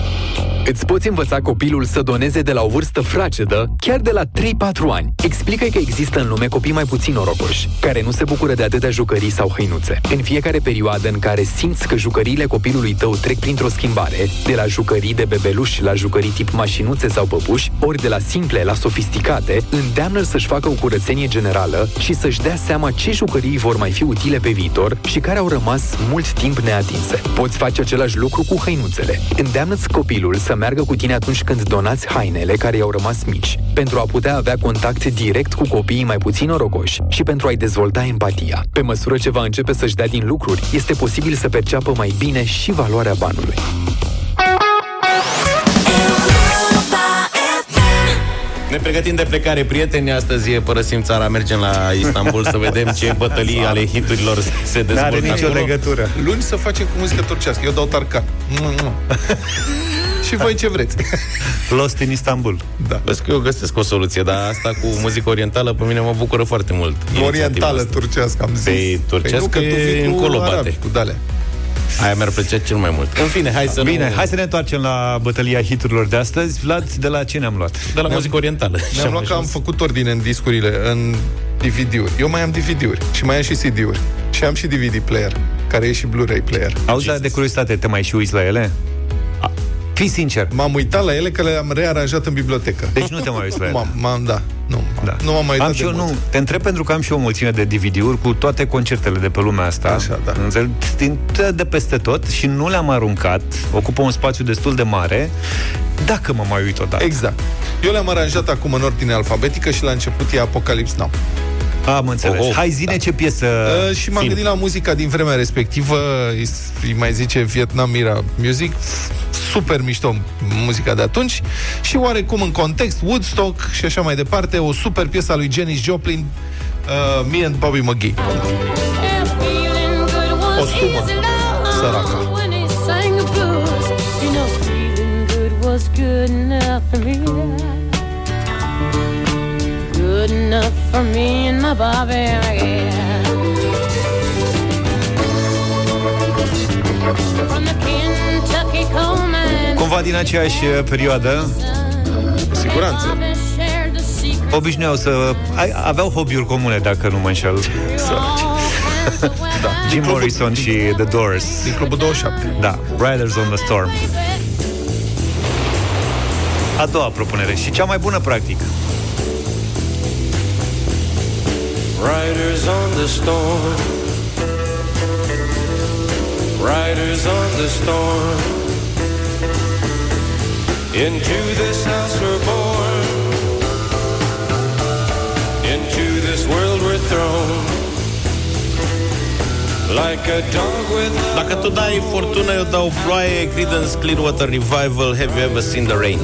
Îți poți învăța copilul să doneze de la o vârstă fracedă, chiar de la trei patru ani. Explică-i că există în lume copii mai puțin norocoși, care nu se bucură de atâtea jucării sau hăinuțe. În fiecare perioadă în care simți că jucăriile copilului tău trec printr-o schimbare, de la jucării de bebeluși la jucării tip mașinuțe sau păpuși, ori de la simple la sofisticate, îndeamnă-l să-și facă o curățenie generală și să-și dea seama ce jucării vor mai fi utile pe viitor și care au rămas mult timp neatinse. Poți face același lucru cu hăinuțele. Îndeamnă-ți copilul să meargă cu tine atunci când donați hainele care i-au rămas mici, pentru a putea avea contact direct cu copiii mai puțin norocoși și pentru a-i dezvolta empatia. Pe măsură ce va începe să-și dea din lucruri, este posibil să perceapă mai bine și valoarea banului. Ne pregătim de plecare, prieteni, astăzi părăsim țara, mergem la Istanbul să vedem ce bătălii ale hiturilor se dezvoltă. N-are nicio acolo. legătură. Luni să facem cu muzică turcească, eu dau tarcat. Și voi ce vreți? Lost in Istanbul. Da. Vezi că eu găsesc o soluție, dar asta cu muzică orientală pe mine mă bucură foarte mult. Orientală, turcească, am zis. Păi, turcească e încolo, bate. Cu dale. Aia mi-ar plăcea cel mai mult. În fine, hai să Bine, nu... hai să ne întoarcem la bătălia hiturilor de astăzi. Vlad, de la ce ne-am luat? De la ne-am... muzică orientală. Ne-am luat că am făcut ordine în discurile, în D V D-uri. Eu mai am D V D-uri și mai am și C D-uri. Și am și D V D player, care e și Blu-ray player. Auzi, dar de curiozitate, te mai și uiți la ele? A, fii sincer. M-am uitat la ele că le-am rearanjat în bibliotecă. Deci nu te mai uiți la ele? M-am, da. Nu, da. nu m-am mai uitat am și eu, nu. Te întreb pentru că am și o mulțime de D V D-uri cu toate concertele de pe lumea asta. Așa, da. Înțeleg, de peste tot și nu le-am aruncat. Ocupă un spațiu destul de mare. Dacă mă mai uit odată. Exact. Eu le-am aranjat acum în ordine alfabetică și la început e Apocalypse Now. Am înțeles. Oh, oh. Hai, zine da. ce piesă... Uh, și m-am film. gândit la muzica din vremea respectivă, îi mai zice Vietnam Era Music, super mișto muzica de atunci, și oarecum în context, Woodstock și așa mai departe, o super piesă a lui Janis Joplin, uh, Me and Bobby McGee. O sumă, săraca. Good enough for me and my Bobby, yeah. From the Kentucky coal mine. Cumva din aceeași perioadă. Cu siguranță. obișnuiau să aveau hobby-uri comune, dacă nu mă înșel. Da. Jim Morrison și The Doors. Din Clubul douăzeci și șapte. Da, Riders on the Storm. A doua propunere și cea mai bună, practic. Riders on the storm. Riders on the storm. Into this house we're born. Into this world we're thrown. Like a dog with a... Dacă tu dai fortună, eu dau ploaie. Creedence Clearwater Revival, Have You Ever Seen the Rain?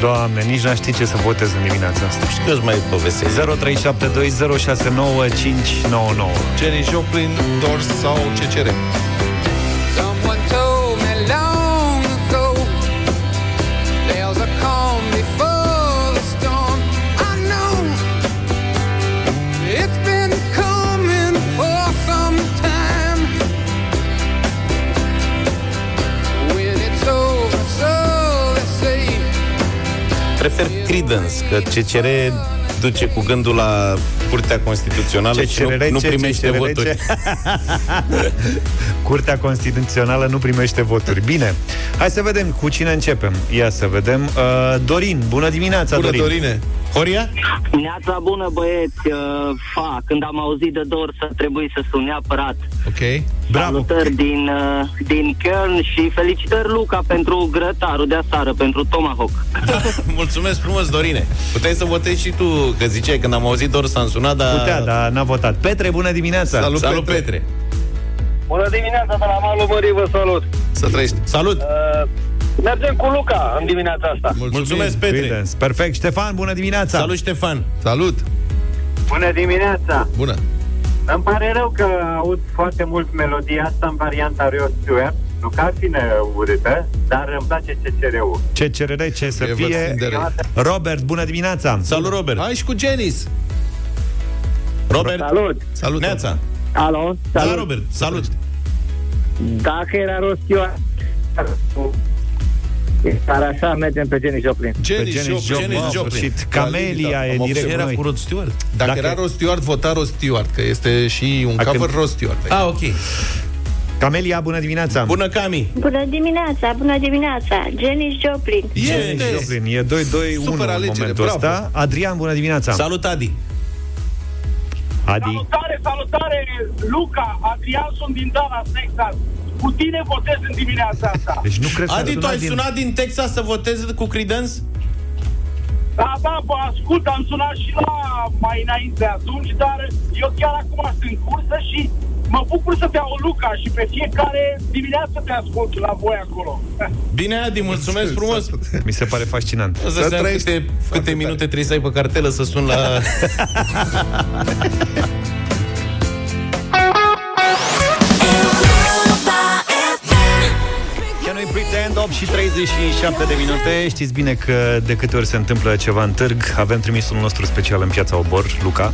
Doamne, nici n-aș ști ce să votez în dimineața asta. Știu că eu îți mai povestesc. zero trei șapte doi zero șase nouă cinci nouă nouă. Jerry Joplin, Doors sau C C R. Someone told me long ago there's a calm before the storm. I know it's been coming for some time. When it's over, so they say. Prefer Creedence, că C C R duce cu gândul la Curtea Constituțională ce și nu, rece, nu primește voturi. Curtea Constituțională nu primește voturi. Bine, hai să vedem cu cine începem. Ia să vedem. Uh, Dorin, bună dimineața, bună, Dorin. Dorine. Horia? Neața bună, băieți. Uh, fa, când am auzit de Dor, să trebuie să sun neapărat. Ok. Bravo. Salutări din, uh, din Köln și felicitări, Luca, pentru grătarul de aseară, pentru Tomahawk. Mulțumesc frumos, Dorine. Puteai să votezi și tu, că ziceai, când am auzit Dor, s-a sunat, dar... Putea, dar n-a votat. Petre, bună dimineața. Salut, salut Petre. Petre. Bună dimineața, de la Malul Mării, vă salut. Să trăiești. Salut. Uh... Mergem cu Luca în dimineața asta. Mulțumesc, Mulțumesc Petre. Creedence. Perfect. Ștefan, bună dimineața. Salut, Ștefan. Salut. Bună dimineața. Bună. Îmi pare rău că aud foarte mult melodia asta în varianta Rio Stewart. Nu că ar fi neurâtă, dar îmi place C C R-ul. C C R, ce să e fie. Robert, bună dimineața. Salut, Robert. Hai și cu Genis. Robert. Salut. Salut. Neața. Alo. Salut. Da, Robert. Salut. Dacă era Rio Stewart... Dar așa mergem pe Jenny Joplin. Jenny, Jenny Joplin, Jenny Joplin. Joplin. Camelia da, e direct era cu Rod Stewart. Dacă, Dacă era Rod Stewart, vota Rod Stewart, că este și un cover Rod Stewart. Ah, ok. Camelia, bună dimineața. Bună, Cami. Bună dimineața, bună dimineața. Jenny Joplin. Jenny Joplin, e doi doi unu în momentul bravo. Ăsta. Adrian, bună dimineața. Salut, Adi. Adi. Salutare, salutare, Luca. Adrian, sunt din Dallas, Texas. Cu tine votez în dimineața asta. Deci nu cred că Adi, tu ai din... sunat din Texas să votezi cu Creedence? Da, da, bă, ascult, am sunat și la mai înainte atunci, dar eu chiar acum sunt în cursă și mă bucur să te aud, Luca, și pe fiecare dimineață te ascult la voi acolo. Bine, Adi, mulțumesc frumos. Mi se pare fascinant. O să trăiești câte, câte minute trebuie să ai pe cartelă să sun la... Pretend, opt și treizeci și șapte de minute. Știți bine că de câte ori se întâmplă ceva în târg, avem trimisul nostru special în Piața Obor, Luca.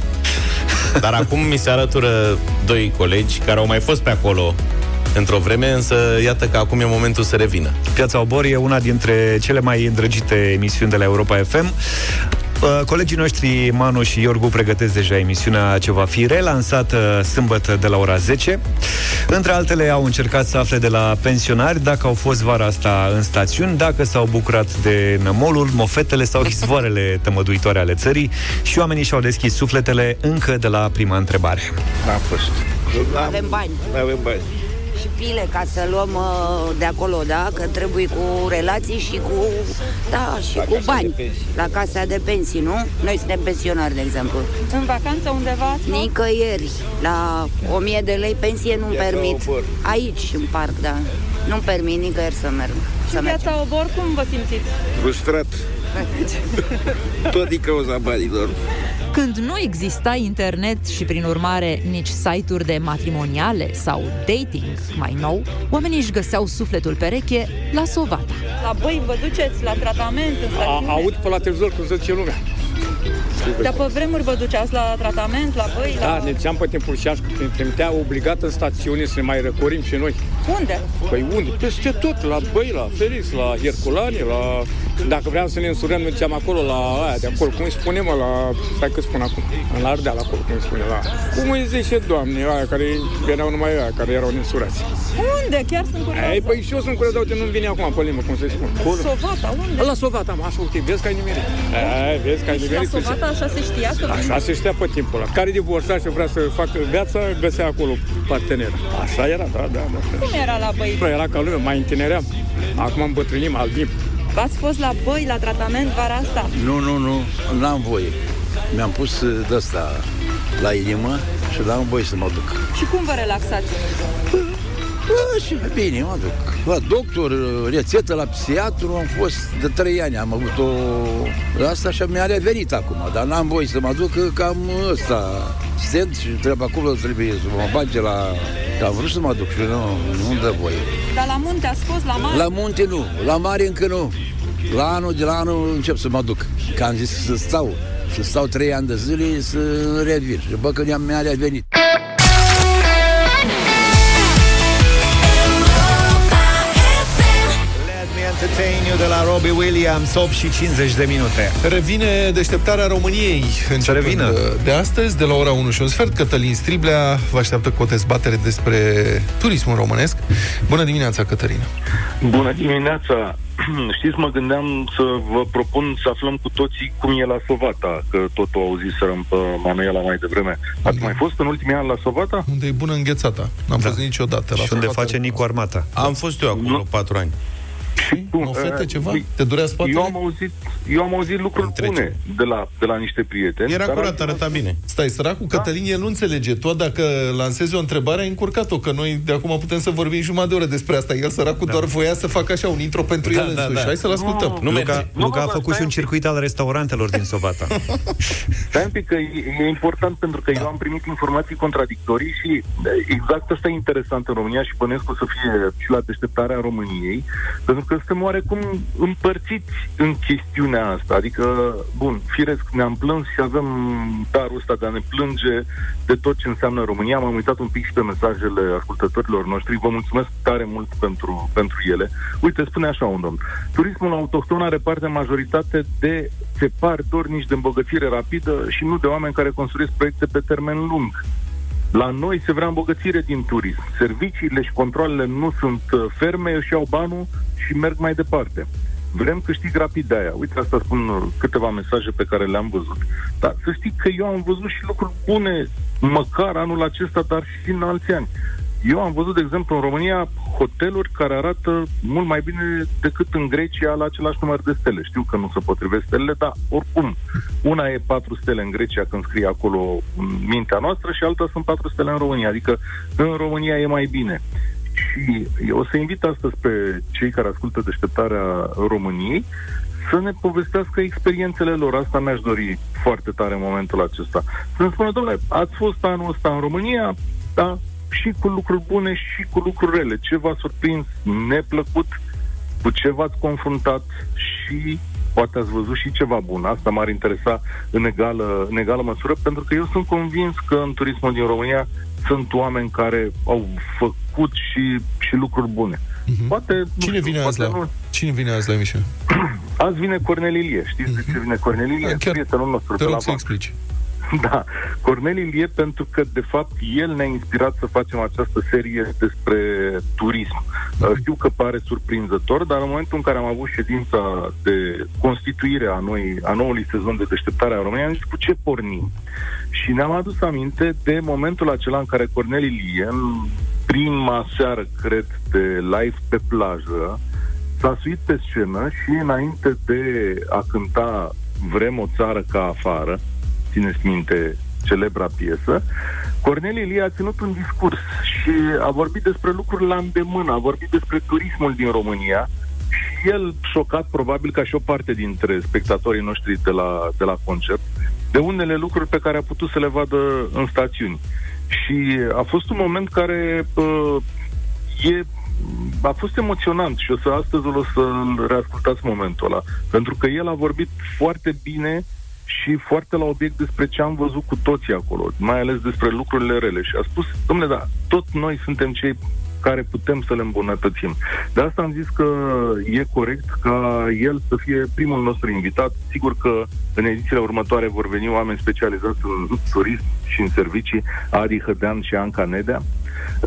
Dar acum mi se arătură doi colegi care au mai fost pe acolo într-o vreme, însă iată că acum e momentul să revină. Piața Obor e una dintre cele mai îndrăgite emisiuni de la Europa F M. Colegii noștri, Manu și Iorgu, pregătesc deja emisiunea ce va fi relansată sâmbătă de la ora zece. Între altele, au încercat să afle de la pensionari dacă au fost vara asta în stațiuni, dacă s-au bucurat de nămolul, mofetele sau izvoarele tămăduitoare ale țării și oamenii și-au deschis sufletele încă de la prima întrebare. N-a fost. Nu avem bani. Nu avem bani. Și pile ca să luăm de acolo, da? Că trebuie cu relații și cu, da, și cu bani. La casa de pensii, nu? Noi suntem pensionari, de exemplu. În vacanță undeva? Nicăieri. La o mie de lei pensie nu-mi permit. Aici, în parc, da. Nu-mi permit nicăieri să merg. Și Piața Obor, cum vă simțiți? Frustrat. Tot din cauza banilor. Când nu exista internet și, prin urmare, nici site-uri de matrimoniale sau dating mai nou, oamenii își găseau sufletul pereche la Sovata. La voi vă duceți la tratament? În A, aud pe la televizor cum se zice lumea. Dar pe vremuri vă duceați la tratament, la băi? Da, la... ne duceam pe Timpulșeaș, că ne trimitea obligat în stațiune să ne mai răcorim și noi. Unde? Păi unde? Peste tot, la băi, la Feris, la Herculane, la... Dacă vreau să ne însurăm, ne duceam acolo, la aia de acolo, cum îi spune, mă, la... Stai că spun acum, în Ardeal, acolo, cum îi spune, la... Cum îi zice, doamne, aia care erau numai aia, care erau nesurați. Unde? Chiar sunt curioasă. Ei, păi și eu sunt curioasă, uite, nu-mi vine acum pe limbă, cum să-i spun. Sovata, unde? La Sovata, mă, așa, uite, vezi că ai nimerit. Ei, vezi că ai nimerit. La Sovata așa se știa că... Așa se știa pe timpul ăla. Care divorța și vrea să facă viața, găsea acolo partener. Așa era, da, da, da. Cum era la băi? Era ca lumea, mai întineream. Acum îmbătrânim, albim. V-ați fost la băi, la tratament, vara asta? Nu, nu, nu, n-am voie. Mi-am pus de-asta la inimă și n-am voie să mă duc. Și cum vă relaxați? Și bine, mă duc. La doctor, rețetă la psihiatru, am fost de trei ani, am avut o... Asta și mi-a revenit acum, dar n-am voie să mă duc, că am ăsta, stent și treaba acolo, trebuie să mă bage la... Că am vrut să mă duc și nu, nu dă voie. Dar la munte ați fost, la mare? La munte nu, la mare încă nu. La anul, de la anul încep să mă duc, că am zis să stau, să stau trei ani de zile, să revin. Și bă, că mi-a revenit. Entertain you de la Robbie Williams, opt și cincizeci de minute. Revine deșteptarea României. Revină. De astăzi, de la ora unu și un sfert, Cătălin Striblea vă așteaptă cu o dezbatere despre turismul românesc. Bună dimineața, Cătălina. Bună dimineața. Știți, mă gândeam să vă propun să aflăm cu toții cum e la Sovata, că tot o auziserăm pe Manuela mai devreme. Ați mai fost în ultimii ani la Sovata? Unde e bună înghețata. N-am da. fost niciodată la Și unde face Nicu Armata. Am fost eu acum patru ani. O fete, ceva? Uh, Te durea spatele? Eu am auzit, eu am auzit lucruri bune de la, de la niște prieteni. Era curat, arăta bine. Stai, săracul, da? Cătălin, el nu înțelege. Tu, dacă lansezi o întrebare, ai încurcat-o, că noi de acum putem să vorbim jumătate de oră despre asta. El, săracul, da. doar voia să facă așa un intro pentru da, el da, însuși. Da. Hai să-l ascultăm. No, Luca, no, Luca a făcut și un circuit al restaurantelor din Sovata. Stai un pic, că e, e important, pentru că da. eu am primit informații contradictorii și exact asta e interesant în România și bănesc o să fie și la deșteptarea României, pentru că suntem oarecum împărțiți în chestiunea asta. Adică, bun, firesc, ne-am plâns și avem darul ăsta de a ne plânge de tot ce înseamnă România. M-am uitat un pic și pe mesajele ascultătorilor noștri. Vă mulțumesc tare mult pentru, pentru ele. Uite, spune așa un domn: turismul autohton are parte majoritate de țepari dornici de îmbogățire rapidă și nu de oameni care construiesc proiecte pe termen lung. La noi se vrea îmbogățire din turism. Serviciile și controlele nu sunt ferme, își iau banul și merg mai departe. Vrem câștig rapid de aia. Uite, asta spun câteva mesaje pe care le-am văzut. Dar să știi că eu am văzut și lucruri bune, măcar anul acesta, dar și în alți ani. Eu am văzut, de exemplu, în România hoteluri care arată mult mai bine decât în Grecia la același număr de stele. Știu că nu se potrivesc stelele, dar oricum, una e patru stele în Grecia când scrie acolo mintea noastră și alta sunt patru stele în România. Adică în România e mai bine. Și eu o să invit astăzi pe cei care ascultă Deșteptarea României să ne povestească experiențele lor. Asta mi-aș dori foarte tare în momentul acesta. Să-mi spună, domnule, ați fost anul ăsta în România, da? Și cu lucruri bune și cu lucruri rele. Ce v-a surprins neplăcut, cu ce v-ați confruntat și poate ați văzut și ceva bun. Asta m-ar interesa în egală, în egală măsură, pentru că eu sunt convins că în turismul din România sunt oameni care au făcut și, și lucruri bune. Mm-hmm. Poate, Cine, știu, vine poate azi la... Cine vine azi la emisiune? Azi vine Cornel Ilie. Știți mm-hmm. de ce vine Cornel Ilie? Da, chiar prietenul nostru de la bancă. Te rog să explici. Da, Cornel Ilie, pentru că, de fapt, el ne-a inspirat să facem această serie despre turism. Știu că pare surprinzător, dar în momentul în care am avut ședința de constituire a, noi, a noului sezon de Deșteptare a României, am zis cu ce pornim. Și ne-am adus aminte de momentul acela în care Cornel Ilie, în prima seară, cred, de live pe plajă, s-a suit pe scenă și, înainte de a cânta Vrem o țară ca afară, țineți minte celebra piesă, Cornel Ilie a ținut un discurs și a vorbit despre lucruri la îndemână, a vorbit despre turismul din România și el, șocat probabil ca și o parte dintre spectatorii noștri de la, de la concert, de unele lucruri pe care a putut să le vadă în stațiuni. Și a fost un moment care uh, e... a fost emoționant și o să astăzi o să-l reascultați momentul ăla, pentru că el a vorbit foarte bine și foarte la obiect despre ce am văzut cu toții acolo, mai ales despre lucrurile rele. Și a spus, dom'le, da, tot noi suntem cei care putem să le îmbunătățim. De asta am zis că e corect ca el să fie primul nostru invitat. Sigur că în edițiile următoare vor veni oameni specializați în turism și în servicii, Adi Hădean și Anca Nedea.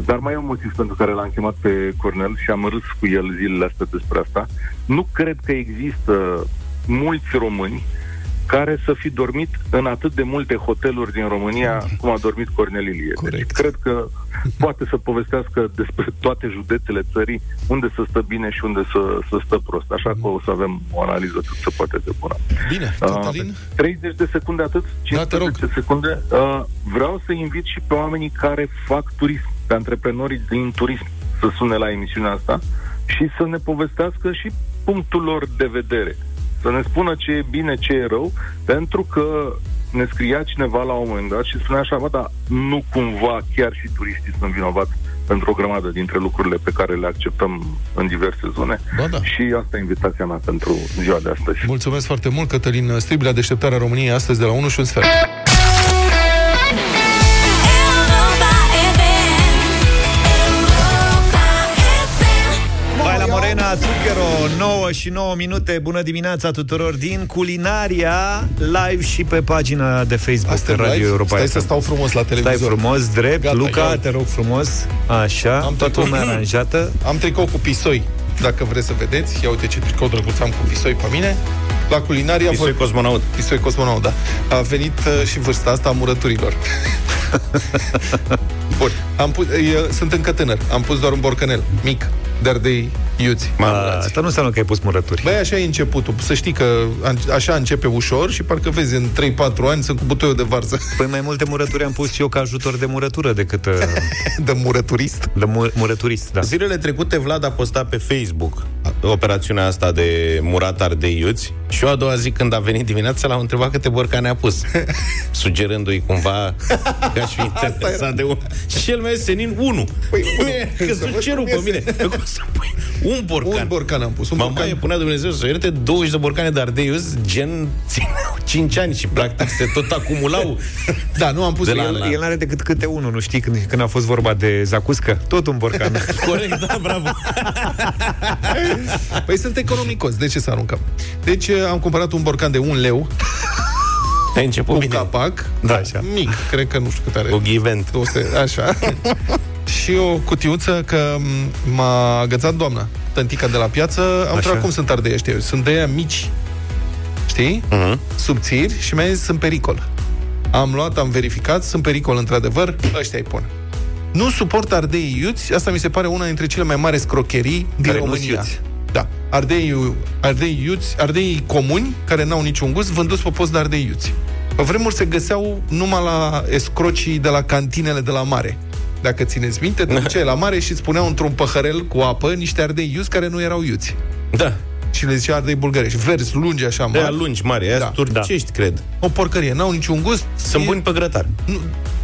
Dar mai e un motiv pentru care l-am chemat pe Cornel și am râs cu el zilele astea despre asta. Nu cred că există mulți români care să fi dormit în atât de multe hoteluri din România cum a dormit Cornel Ilie. Deci cred că poate să povestească despre toate județele țării, unde să stă bine și unde să, să stă prost. Așa că o să avem o analiză cât se poate de bună. Bine, Cătălin? treizeci de secunde atât? cincisprezece da, de secunde. Uh, vreau să invit și pe oamenii care fac turism, pe antreprenorii din turism, să sune la emisiunea asta și să ne povestească și punctul lor de vedere. Să ne spună ce e bine, ce e rău, pentru că ne scria cineva la un moment dat și spunea așa, bă, dar nu cumva chiar și turiștii sunt vinovați pentru o grămadă dintre lucrurile pe care le acceptăm în diverse zone. Ba, da. Și asta e invitația mea pentru ziua de astăzi. Mulțumesc foarte mult, Cătălin Striblea, la deșteptarea României astăzi de la unu și un sfert. Zucchero, nouă și nouă minute. Bună dimineața tuturor din Culinaria, live și pe pagina de Facebook Asta Radio live? Europa. Stai să stau frumos la televizor. Stai frumos, drept. Gata, Luca, iau. Te rog frumos. Așa, am toată lumea aranjată. Am tricou cu pisoi, dacă vreți să vedeți. Ia uite ce tricou drăguț am cu pisoi pe mine. La Culinaria... Pisoi cosmonaut. Pisoi cosmonaut, da. A venit uh, și vârsta asta a murăturilor. Bun. Am pus, eu, sunt încă tânăr. Am pus doar un borcanel mic, dar de iuți. A, asta nu înseamnă că ai pus murături. Băi, așa e începutul. Să știi că așa începe ușor și parcă vezi, în trei-patru ani sunt cu butoiul de varză. Păi mai multe murături am pus și eu ca ajutor de murătură decât... Uh... de murăturist? De mu- murăturist, da. Zilele trecute Vlad a postat pe Facebook operațiunea asta de murat ardei iuți și eu a doua zi când a venit dimineața l-am întrebat câte borcane a pus, sugerându-i cumva că aș fi interesat de un... Și el mi-a zis senin, unu. Păi, că sunt cerul pe mine. Un borcan. Un borcan am pus. Un Mama borcan. E punea Dumnezeu să ierte douăzeci de borcane de ardei iuți, gen cinci ani și practic se tot acumulau. Da, nu am pus. El, el n-are decât câte unul, nu știi, când, când a fost vorba de zacuscă, tot un borcan. Corect, da, bravo. Păi sunt economicos, de ce să aruncăm? Deci am cumpărat un borcan de un leu. Ai început cu bine. Capac, da, așa. Mic, cred că nu știu cât are. O ghivent. Așa. Și o cutiuță că m-a agățat doamna, tântica de la piață. Am întrebat cum sunt ardei ăștia. Sunt de aia mici, știi? Uh-huh. Subțiri și mi-a zis, sunt pericol. Am luat, am verificat, sunt pericol într-adevăr, ăștia-i pun. Nu suport ardei iuți, asta mi se pare una dintre cele mai mari scrocherii din care România. Da. Ardei, ardei iuți, ardei comuni, care n-au niciun gust, vânduți pe post de ardei iuți. Pe vremuri se găseau numai la escrocii de la cantinele de la mare. Dacă țineți minte, te duceai la mare și spuneau într-un păhărel cu apă niște ardei iuți care nu erau iuți. Da. Și le zicea ardei bulgărești. Verzi, lungi, așa mari. De lungi, mari, aia da. Turcești, da. Cred. O porcărie, n-au niciun gust. Sunt e... buni pe grătar. Nu,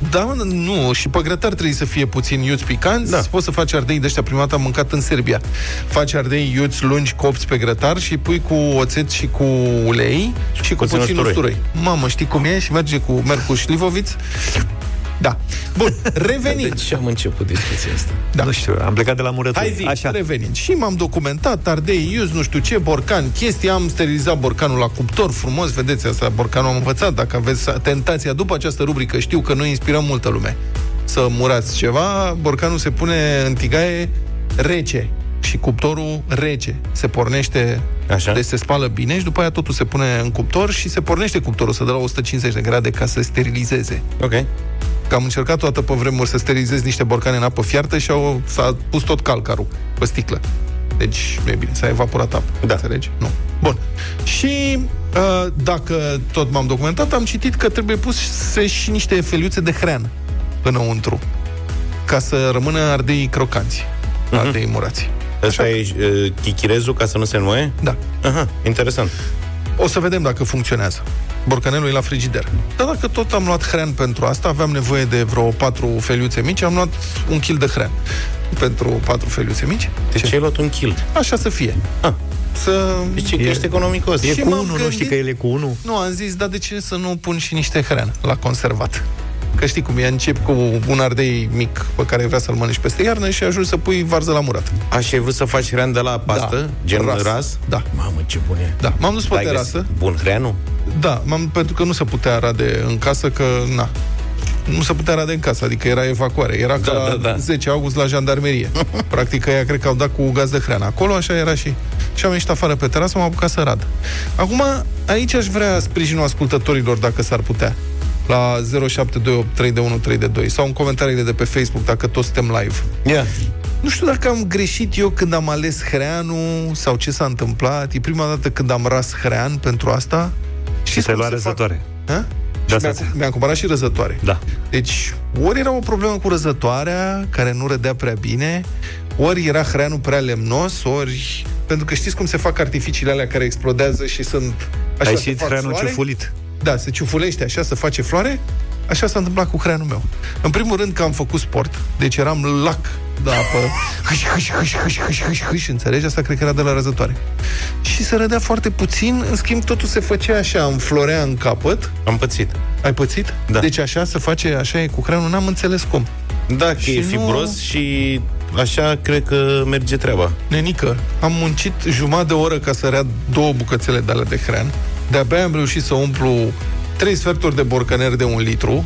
da, nu, și pe grătar trebuie să fie puțin iuți picanți. Da. Poți să faci ardei de ăștia, prima dată am mâncat în Serbia. Faci ardei iuți lungi, copți pe grătar și pui cu oțet și cu ulei și, și cu puțin, puțin usturoi. usturoi. Mamă, știi cum e? Și merge cu Mercu Șlivoviț. Da. Bun, revenind. Deci am început discuția asta. Da. Nu știu, am plecat de la murături. Hai zi, așa. Revenind. Și m-am documentat, ardei iuți, nu știu ce, borcan, chestii, am sterilizat borcanul la cuptor, frumos, vedeți asta, borcanul am învățat, dacă aveți tentația după această rubrică, știu că noi inspirăm multă lume să murați ceva, borcanul se pune în tigaie rece și cuptorul rece. Se pornește, așa. Deci se spală bine și după aia totul se pune în cuptor și se pornește cuptorul, să dă la o sută cincizeci de grade ca să sterilizeze. Ok. Că am încercat toată pe vremuri să sterilizez niște borcane în apă fiartă și au, s-a pus tot calcarul pe sticlă. Deci, e bine, s-a evaporat apă. Da. Înțelegi? Nu. Bun. Și dacă tot m-am documentat, am citit că trebuie puse și niște feliuțe de hrean înăuntru, ca să rămână ardei crocanți, uh-huh. ardei murați. Ăsta e uh, chichirezul ca să nu se înmoaie? Da. Aha, interesant. O să vedem dacă funcționează. Borcanelul e la frigider. Dar dacă tot am luat hrean pentru asta, aveam nevoie de vreo patru feliuțe mici, am luat un kil de hrean pentru patru feliuțe mici. Deci ce? Ai luat un kil? Așa să fie. Ah. să... Deci e, că ești economicos. E și cu unul, nu știi că el e cu unul? Nu, am zis, dar de ce să nu pun și niște hreană la conservat? Că știi cum e, încep cu un ardei mic pe care vrea să-l mănânci peste iarnă și ajungi să pui varză la murat. Așa, ai vrut să faci hrean de la pastă? Da. Gen ras. ras? Da. Mamă, ce bun e. Da, m-am dus pe terasă. Bun hreanul? Da, m-am, pentru că nu se putea rade în casă, că na... Nu se putea rade în casă, adică era evacuare. Era da, ca da, da. zece august la jandarmerie. Practic ea cred că au dat cu gaz de hreană. Acolo așa era și... Și am ieșit afară pe terasă, m-am apucat să rad. Acum, aici aș vrea sprijinul ascultătorilor, dacă s-ar putea, la zero șapte doi opt trei unu trei doi, sau în comentariile de pe Facebook, dacă toți suntem live. Yeah. Nu știu dacă am greșit eu când am ales hreanul sau ce s-a întâmplat. E prima dată când am ras hrean pentru asta. Și te-ai luat răzătoare. Da, mi-am, mi-am cumpărat și răzătoare. Da. Deci, ori era o problemă cu răzătoarea, care nu rădea prea bine, ori era hreanul prea lemnos, ori... Pentru că știți cum se fac artificiile alea care explodează și sunt... Așa. Ai știți hreanul ciufulit? Da, se ciufulește așa, să face floare. Așa s-a întâmplat cu hreanul meu. În primul rând că am făcut sport. Deci eram lac de apă. Hâș, hâș, hâș, hâș, hâș, hâș, hâș, înțelegi? Asta cred că era de la răzătoare. Și se rădea foarte puțin. În schimb, totul se făcea așa, înflorea în capăt. Am pățit. Ai pățit? Da. Deci așa se face, așa e cu hreanul. N-am înțeles cum. Da, că și e fibros nu... și așa cred că merge treaba. Nenică, am muncit jumătate de oră ca să read două bucățele de alea de hrean. De-abia am reușit să umplu trei sferturi de borcăner de un litru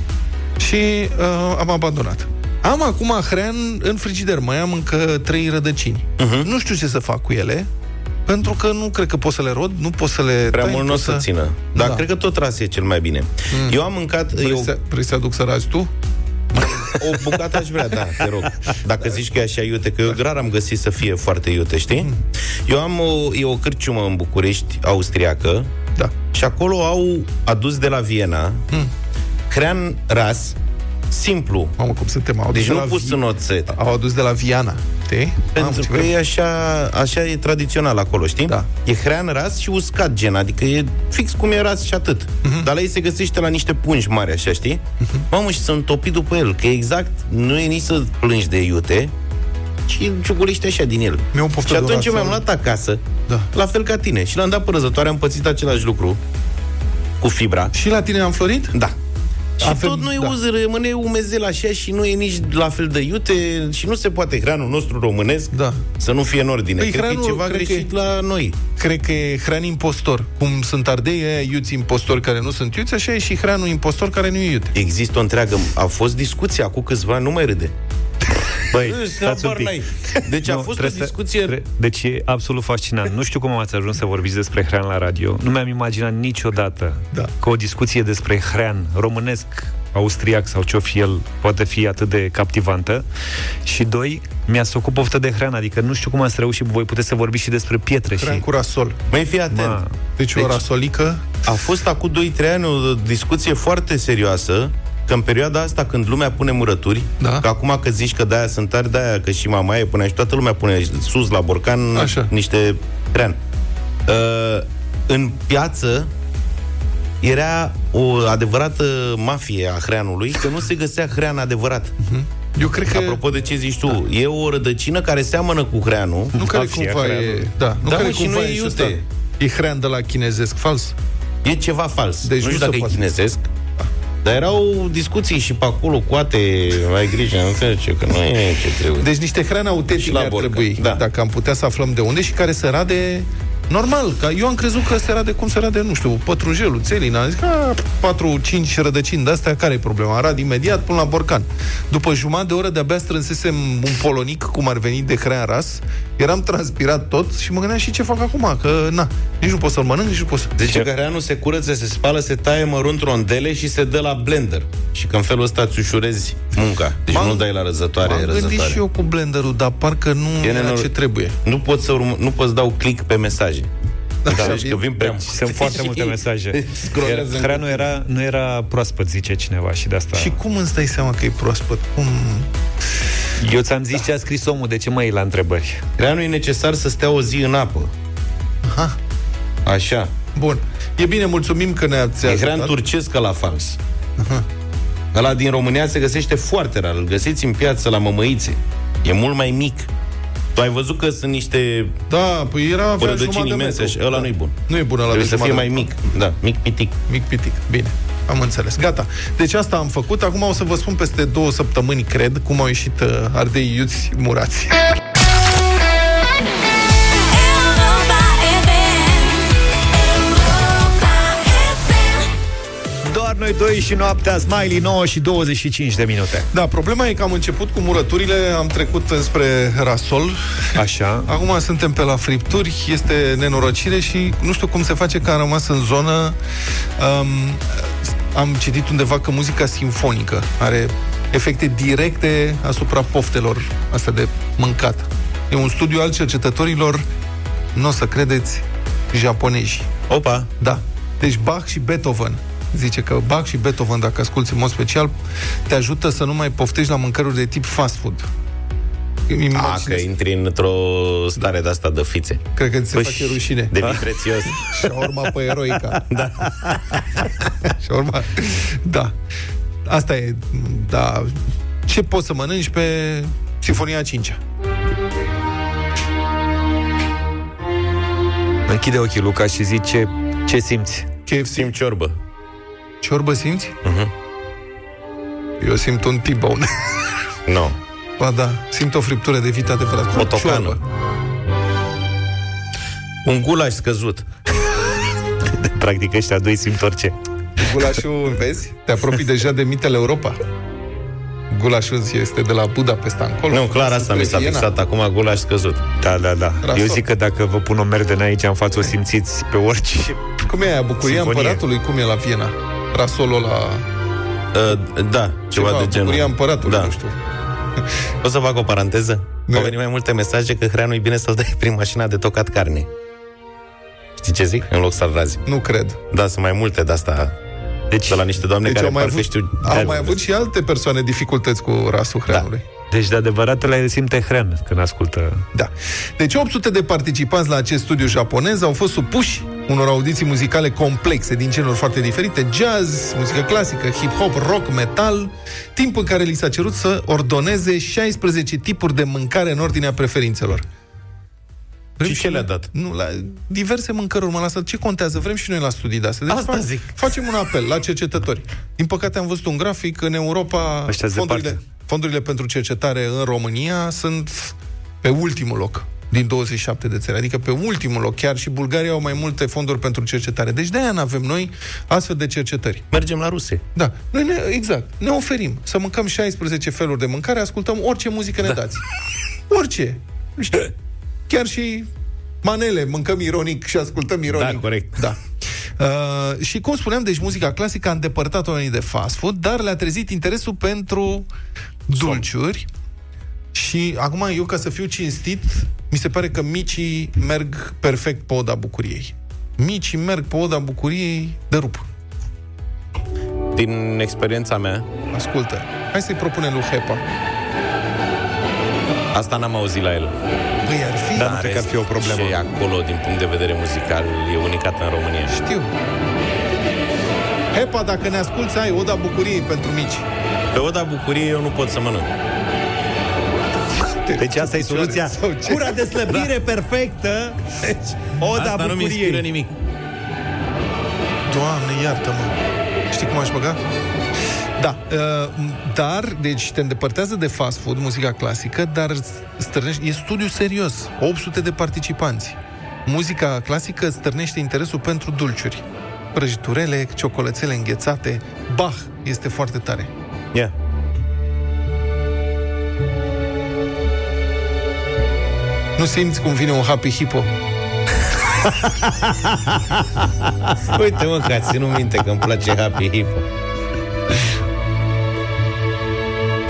și uh, am abandonat. Am acum hrean în frigider, mai am încă trei rădăcini. Uh-huh. Nu știu ce să fac cu ele, pentru că nu cred că pot să le rod, nu pot să le... Prea tai, mult nu o să țină, dar da. Cred că tot ras e cel mai bine. Mm. Eu am mâncat... Vrei, eu... să, vrei să aduc să razi tu? O bucată aș vrea, da, te rog. Dacă zici că e așa iute, că eu rar am găsit să fie foarte iute, știi? Eu am o, e o cârciumă în București, austriacă, da. Și acolo au adus de la Viena mm. hrean ras, simplu. Mamă, cum suntem, deci nu pus vi... în oțet. Au adus de la Viena, știi? Pentru Mamă, că e așa, așa e tradițional acolo, știi? Da. E hrean ras și uscat, gen, adică e fix cum e ras și atât. Mm-hmm. Dar la ei se găsește la niște pungi mari, așa, știi? Mm-hmm. Mamă, și sunt topit după el, că exact nu e nici să plângi de iute, și ciugulește așa din el. Și atunci eu mi-am luat acasă, da. La fel ca tine, și l-am dat pe răzătoare, am pățit același lucru cu fibra. Și la tine am florit? Da. Și a tot fel, nu-i da. Uz, rămâne umezel așa și nu e nici la fel de iute și nu se poate hranul nostru românesc da. Să nu fie în ordine. Păi, cred hranul, că e ceva greșit că, la noi. Cred că e hran impostor. Cum sunt ardei aia, iuți impostori care nu sunt iuți, așa e și hranul impostor care nu e iute. Există o întreagă... A fost discuția cu câțiva, nu mai râde. Băi, stați un pic. Deci a fost o discuție. Deci e absolut fascinant. Nu știu cum ați ajuns să vorbiți despre hrean la radio. Nu mi-am imaginat niciodată da. Că o discuție despre hrean românesc, austriac sau ce-o fi el poate fi atât de captivantă. Și doi, mi-a săcut poftă de hrean. Adică nu știu cum ați reușit. Voi puteți să vorbiți și despre pietre. Hrean și... cu rasol. Mai fii atent. Ma. Deci, deci o rasolică. A fost acum doi trei ani o discuție foarte serioasă. Că în perioada asta, când lumea pune murături, da. Că acum că zici că de-aia sunt tari, de-aia că și mamaie pune și toată lumea pune sus la borcan. Așa. Niște hrean. Uh, în piață era o adevărată mafie a hreanului, că nu se găsea hrean adevărat. Uh-huh. Eu cred că... Apropo de ce zici tu, da. E o rădăcină care seamănă cu hreanul. Nu care cumva e... Da, nu da, care cumva nu e iute. E hrean de la chinezesc fals? E ceva fals. Deci nu știu dacă e chinezesc. Dar erau discuții și pe acolo cu ate, ai grijă, nu înțelege că nu e ce trebuie. Deci niște hreane autentice ar trebui, da. Dacă am putea să aflăm de unde și care se rade normal, că eu am crezut că se rade cum se rade, nu știu, pătrunjelul, țelina, am zis că patru cinci rădăcini de astea, care e problema? Rad imediat până la borcan. După jumătate de oră de-abia strânsesem un polonic, cum ar veni, de hrean ras, eram transpirat tot și mă gândeam și ce fac acum, că na, nici nu pot să-l mănânc, nici nu pot să... Deci că hreanul se curăță, se spală, se taie mărunt rondele și se dă la blender. Și că în felul ăsta îți ușurezi munca. Deci m-am, nu dai la răzătoare, m-am răzătoare. Gândit și eu cu blenderul, dar parcă nu e nenor... ce trebuie. Nu pot să urmă, nu poți dau click pe mesaje. Da, da, că vin prea... Sunt foarte multe mesaje. Hreanul era, nu era proaspăt, zice cineva, și de asta. Și cum îți dai seama că e proaspăt? Cum... Eu ți-am zis da. Ce a scris omul, de ce mă iei la întrebări? Hreanul e necesar să stea o zi în apă. Aha. Așa. Bun. E bine, mulțumim că ne-ați ajutat. E hrean turcesc ăla fals. Aha. Ăla din România se găsește foarte rar. Îl găsiți în piață la mămăițe. E mult mai mic. Tu ai văzut că sunt niște... Da, păi era rădăcini imense. Ăla nu e bun. Nu e bun ăla. Trebuie să fie mai mic. Da, mic pitic. Mic pitic, bine. Am înțeles. Gata. Deci asta am făcut. Acum o să vă spun peste două săptămâni, cred, cum au ieșit uh, ardei iuți murați. Noi doi și noaptea Smiley, nouă și douăzeci și cinci de minute. Da, problema e că am început cu murăturile, am trecut spre rasol. Așa. Acum suntem pe la fripturi, este nenorocire și nu știu cum se face că am rămas în zonă. Um, am citit undeva că muzica simfonică are efecte directe asupra poftelor astea de mâncat. E un studiu al cercetătorilor, nu o să credeți, japonezi. Opa! Da. Deci Bach și Beethoven. Zice că Bach și Beethoven, dacă asculți în mod special, te ajută să nu mai poftești la mâncăruri de tip fast food. A, că intri într-o stare da. de-asta de fițe. Cred că ți se Uși, face rușine. Devii prețios. Șaorma pe eroica. Da. Șaorma. Da. Asta e, da. Ce poți să mănânci pe Sinfonia a cincea? Închide ochii, Luca, și zice ce simți. Chef, simt ciorbă. Ciorbă simți? Uh-huh. Eu simt un T-bone. Nu. No. Ba da, simt o friptură de vită adevărată. O tocană. Un gulaș scăzut. Practic ăștia doi simt orice. Gulașul, vezi? Te apropii deja de mitele Europa. Gulașul este de la Budapesta încolo. Nu, clar asta mi s-a fixat acum, gulaș scăzut. Da, da, da. Rasol. Eu zic că dacă vă pun o merdene aici în față, o simțiți pe orice. Cum e aia, bucuria Sinfonie. Împăratului? Cum e la Viena? Rasolul ăla... Uh, da, ceva, ceva de genul. Bucuria împăratului, da. Nu știu. O să fac o paranteză. Da. Au venit mai multe mesaje că hreanul e bine să-l dai prin mașina de tocat carne. Știi ce zic? În loc să-l razi. Nu cred. Da, sunt mai multe de-asta... Deci, de la niște doamne deci care au mai, avut, știu, au mai avut și alte persoane dificultăți cu rasul hreanului. Da. Deci de adevărat le simte hrean când ascultă. Da. Deci opt sute de participanți la acest studiu japonez au fost supuși unor audiții muzicale complexe din genuri foarte diferite, jazz, muzică clasică, hip-hop, rock, metal, timp în care li s-a cerut să ordoneze șaisprezece tipuri de mâncare în ordinea preferințelor. Vrem și ce le-a dat? Nu, la diverse mâncăruri urmă lăsat. Ce contează? Vrem și noi la studii de astea. Deci asta fac, zic. Facem un apel la cercetători. Din păcate am văzut un grafic în Europa. Fondurile, fondurile pentru cercetare în România sunt pe ultimul loc din douăzeci și șapte de țări. Adică pe ultimul loc. Chiar și Bulgaria au mai multe fonduri pentru cercetare. Deci de-aia n-avem noi astfel de cercetări. Mergem la ruse. Da. Noi ne, exact. Ne oferim să mâncăm șaisprezece feluri de mâncare, ascultăm orice muzică ne da. dați. Orice. Nu știu. Chiar și manele, mâncăm ironic și ascultăm ironic. Da, corect. Da. Uh, și cum spuneam, deci muzica clasică a îndepărtat oamenii de fast food, dar le-a trezit interesul pentru dulciuri. Som. Și acum eu, ca să fiu cinstit, mi se pare că micii merg perfect pe oda bucuriei. Micii merg pe oda bucuriei de rup. Din experiența mea... Ascultă, hai să-i propunem lui Hepa. Asta n-am auzit la el. Păi ar fi, dar nu cred că ar fi o problemă. Și acolo, din punct de vedere muzical, e unicat în România. Știu. Hepa, dacă ne asculți, ai oda bucuriei pentru mici. Pe oda bucuriei eu nu pot să mănânc. Deci asta e soluția. Cura de slăbire da. perfectă. Deci, oda asta bucuriei. Nu mi inspiră nimic. Doamne, iartă-mă. Știi cum aș băga? Da, dar, deci, te îndepărtează de fast food, muzica clasică, dar stârnește, e studiu serios, opt sute de participanți. Muzica clasică stârnește interesul pentru dulciuri. Prăjiturele, ciocolățele înghețate, Bach este foarte tare. Yeah. Nu simți cum vine un happy hippo? Uite, mă, că ați ținut minte că îmi place happy hippo.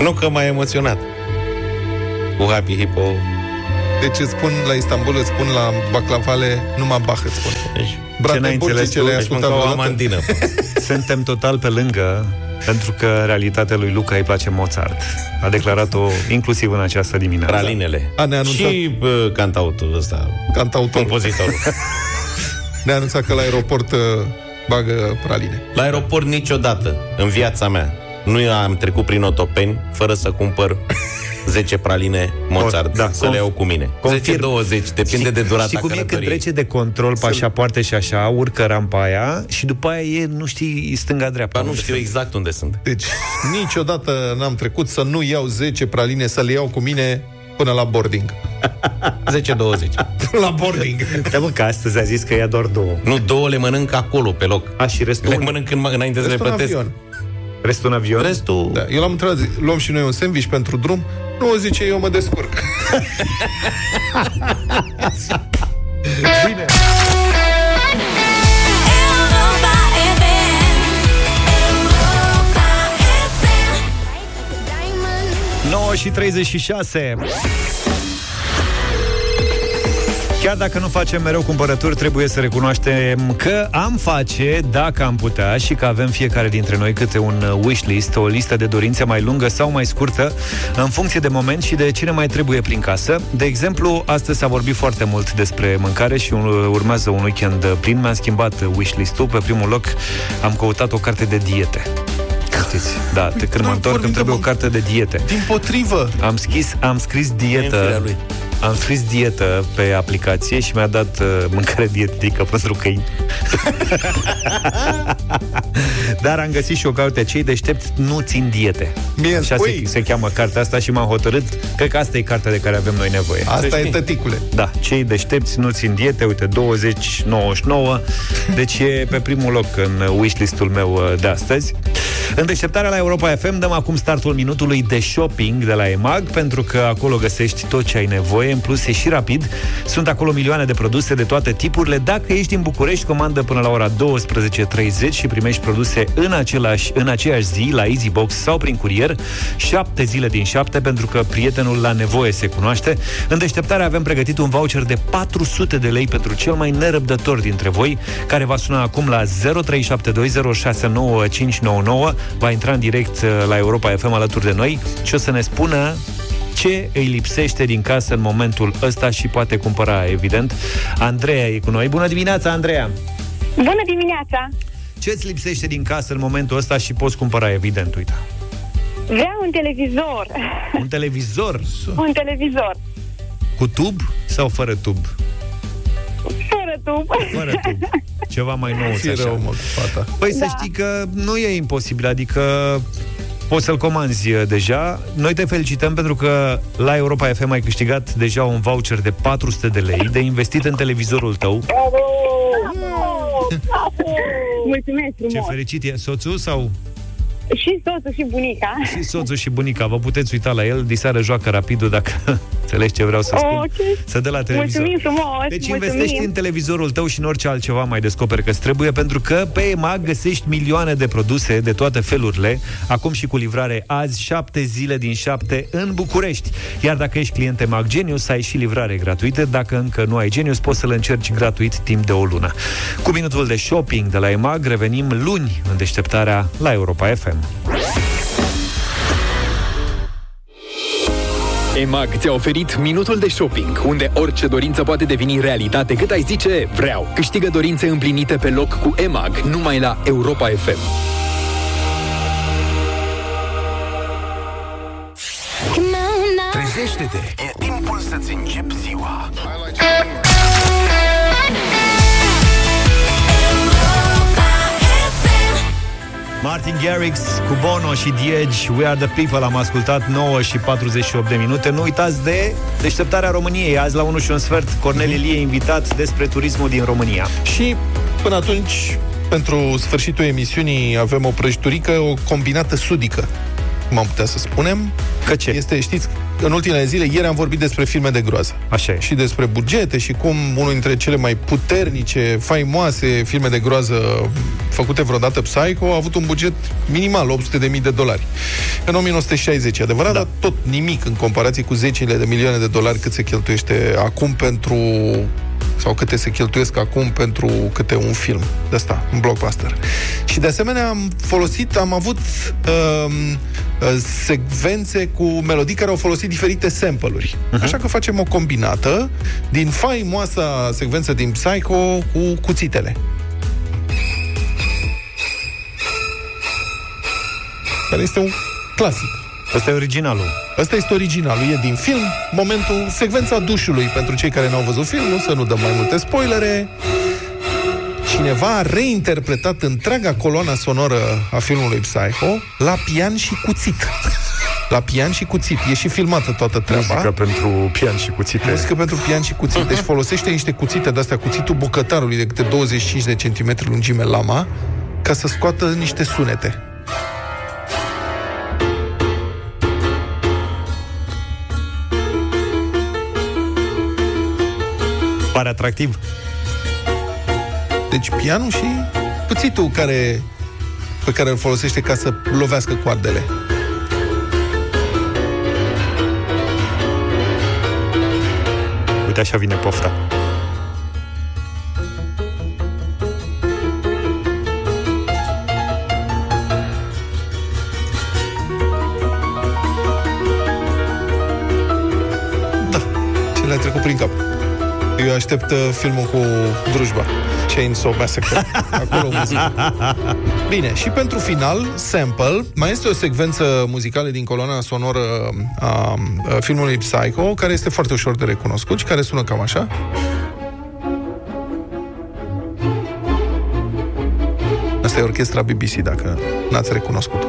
Nu că m-ai emoționat cu happy hippo. Deci îți spun la Istanbul, îți spun la baclavale, numai Bach îți spun. Ce n-ai înțeles tu, deci mâncau o amandină. Suntem total pe lângă, pentru că realitatea lui Luca îi place Mozart. A declarat-o inclusiv în această dimineață. Pralinele. A, ne-a anunțat... Și bă, cantautul ăsta. Cantautorul. Compozitorul. Ne-a anunțat că la aeroport bagă praline. La aeroport niciodată, în viața mea, nu am trecut prin Otopeni fără să cumpăr zece praline Mozart. O, da, să conf- le iau cu mine. zece douăzeci, depinde și, de durata și cum călătoriei. E când trece de control pe pașapoarte și așa, urcă rampa aia și după aia e, nu știi, stânga-dreapta. Dar nu știu sunt. exact unde sunt. Deci, niciodată n-am trecut să nu iau zece praline, să le iau cu mine până la boarding. zece douăzeci. La boarding. Da, mă, că astăzi a zis că ia doar două. Nu, două le mănânc acolo, pe loc. A, și restul? Le mănânc în, înainte restul să le plătesc. Avion. Restul în avion? Restul... Da, eu l-am întrebat, luăm și noi un sandwich pentru drum? Nu, zice, eu mă descurc. Bine. nouă și treizeci și șase. Chiar dacă nu facem mereu cumpărături, trebuie să recunoaștem că am face, dacă am putea, și că avem fiecare dintre noi câte un wishlist, o listă de dorințe mai lungă sau mai scurtă, în funcție de moment și de cine mai trebuie prin casă. De exemplu, astăzi s-a vorbit foarte mult despre mâncare și urmează un weekend plin. Mi-am schimbat wishlist-ul. Pe primul loc am căutat o carte de diete. Da, te, când mă întorc, îmi trebuie o carte de diete. Dimpotrivă! Am, schis, am scris dietă Am scris dietă pe aplicație și mi-a dat uh, mâncare dietetică pentru câini. Dar am găsit și o carte, Cei deștepți nu țin diete. Bine, așa se, se cheamă cartea asta și m-am hotărât. Cred că asta e cartea de care avem noi nevoie. Asta deci, e, tăticule. Da, Cei deștepți nu țin diete, uite, douăzeci nouăzeci și nouă. Deci e pe primul loc în wishlist-ul meu de astăzi. În deșteptarea la Europa F M dăm acum startul minutului de shopping de la EMAG, pentru că acolo găsești tot ce ai nevoie, în plus e și rapid. Sunt acolo milioane de produse de toate tipurile. Dacă ești din București, comandă până la ora douăsprezece și treizeci și primești produse în, același, în aceeași zi, la Easybox sau prin curier, șapte zile din șapte, pentru că prietenul la nevoie se cunoaște. În deșteptarea avem pregătit un voucher de patru sute de lei pentru cel mai nerăbdător dintre voi, care va suna acum la zero trei șapte doi zero șase nouă cinci nouă nouă. Va intra în direct la Europa F M alături de noi și o să ne spună ce îi lipsește din casă în momentul ăsta și poate cumpăra, evident. Andreea e cu noi. Bună dimineața, Andreea! Bună dimineața! Ce îți lipsește din casă în momentul ăsta și poți cumpăra, evident, uita? Vreau un televizor. Un televizor? Un televizor. Cu tub sau fără tub? Fără tub. Fără tub. Ceva mai nou, să așa. Rău, fata. Păi da. Să știi că nu e imposibil, adică poți să-l comanzi deja. Noi te felicităm pentru că la Europa F M ai câștigat deja un voucher de patru sute de lei de investit în televizorul tău. Bravo! Bravo! Mulțumesc frumos! Ce fericit e soțul sau... Și soțul și bunica. Și soțul și bunica. Vă puteți uita la el. Diseară joacă rapidul, dacă înțelegi ce vreau să spun. Okay. Să dă la televizor. Mulțumim frumos. Deci mulțumim. Investești în televizorul tău și în orice altceva mai descoperi că-ți trebuie, pentru că pe EMAG găsești milioane de produse de toate felurile, acum și cu livrare azi, șapte zile din șapte în București. Iar dacă ești client EMAG Genius, ai și livrare gratuită. Dacă încă nu ai Genius, poți să-l încerci gratuit timp de o lună. Cu minutul de shopping de la EMAG revenim luni în deșteptarea la Europa F M. EMAG ți-a oferit minutul de shopping, unde orice dorință poate deveni realitate cât ai zice vreau. Câștigă dorințe împlinite pe loc cu EMAG, numai la Europa F M. Trezește-te! E timpul să-ți începi ziua. Martin Garrix cu Bono și Diegi, We Are The People, am ascultat. Nouă și patruzeci și opt de minute. Nu uitați de deșteptarea României. Azi la unu și un sfert, Cornel Ilie invitat despre turismul din România. Și până atunci, pentru sfârșitul emisiunii, avem o prăjiturică, o combinată sudică, cum am putea să spunem. Că ce? Este, știți, în ultimele zile, ieri am vorbit despre filme de groază. Așa e. Și despre bugete și cum unul dintre cele mai puternice, faimoase filme de groază făcute vreodată, Psycho, a avut un buget minimal, opt sute de mii de dolari. În o mie nouă sute șaizeci, adevărat, da. Dar tot nimic în comparație cu zecile de milioane de dolari cât se cheltuiește acum pentru... sau câte se cheltuiesc acum pentru câte un film de ăsta, un blockbuster. Și de asemenea am folosit, am avut um, secvențe cu melodii care au folosit diferite sample-uri. Uh-huh. Așa că facem o combinată din faimoasa secvență din Psycho cu cuțitele. Care este un clasic. Ăsta e originalul. Ăsta este originalul, e din film. Momentul, secvența dușului. Pentru cei care n-au văzut filmul, să nu dăm mai multe spoilere. Cineva a reinterpretat întreaga coloană sonoră a filmului Psycho la pian și cuțit. La pian și cuțit. E și filmată toată treaba. Muzică pentru pian și cuțite. Muzică pentru pian și cuțit. Deci folosește niște cuțite de-astea, cuțitul bucătarului de câte douăzeci și cinci de centimetri lungime, lama, ca să scoată niște sunete. Pare atractiv. Deci pianul și cuțitul care, pe care îl folosește ca să lovească coardele. Uite, așa vine pofta. Da, ce le-a trecut prin cap. Eu aștept uh, filmul cu Drujba, Chainsaw Massacre. Acolo muzică. Bine, și pentru final, Sample. Mai este o secvență muzicală din coloana sonoră a, a filmului Psycho, care este foarte ușor de recunoscut și care sună cam așa. Asta e orchestra B B C, dacă n-ați recunoscut.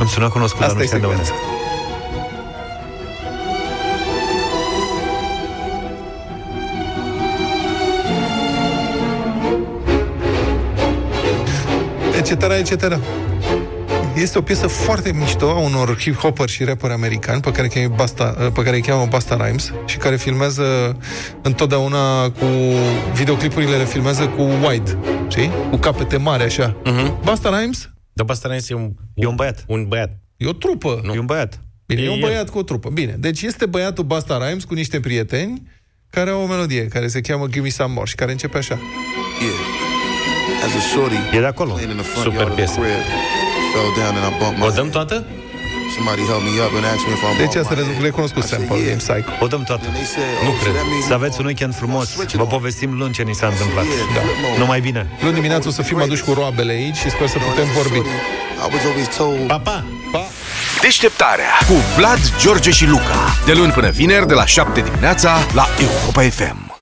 Îmi sună cunoscut, dar nu știu de unde. et cetera, et cetera. Este o piesă foarte mișto a unor hip-hopper și rapper americani pe care îi Busta, pe care îi cheamă Busta Rhymes și care filmează întotdeauna cu videoclipurile, le filmează cu wide, știi? Cu capete mari așa. Uh-huh. Busta Rhymes? Da, Busta Rhymes e un, e un băiat. Un băiat. E o trupă. Nu? E un băiat. Bine, e, e un băiat cu o trupă. Bine, deci este băiatul Busta Rhymes cu niște prieteni care au o melodie care se cheamă Give Me Some More și care începe așa. Yeah. E de acolo. Super piesă. O dăm toată? Deci asta recunoscut sample din Psycho. O dăm toată. Nu cred. Să aveți un weekend frumos. Vă povestim luni ce ni s-a întâmplat. Da. Numai bine. Luni dimineață o să fim aduși cu roabele aici și sper să putem vorbi. Pa, pa! Pa! Deșteptarea cu Vlad, George și Luca. De luni până vineri, de la șapte dimineața, la Europa F M.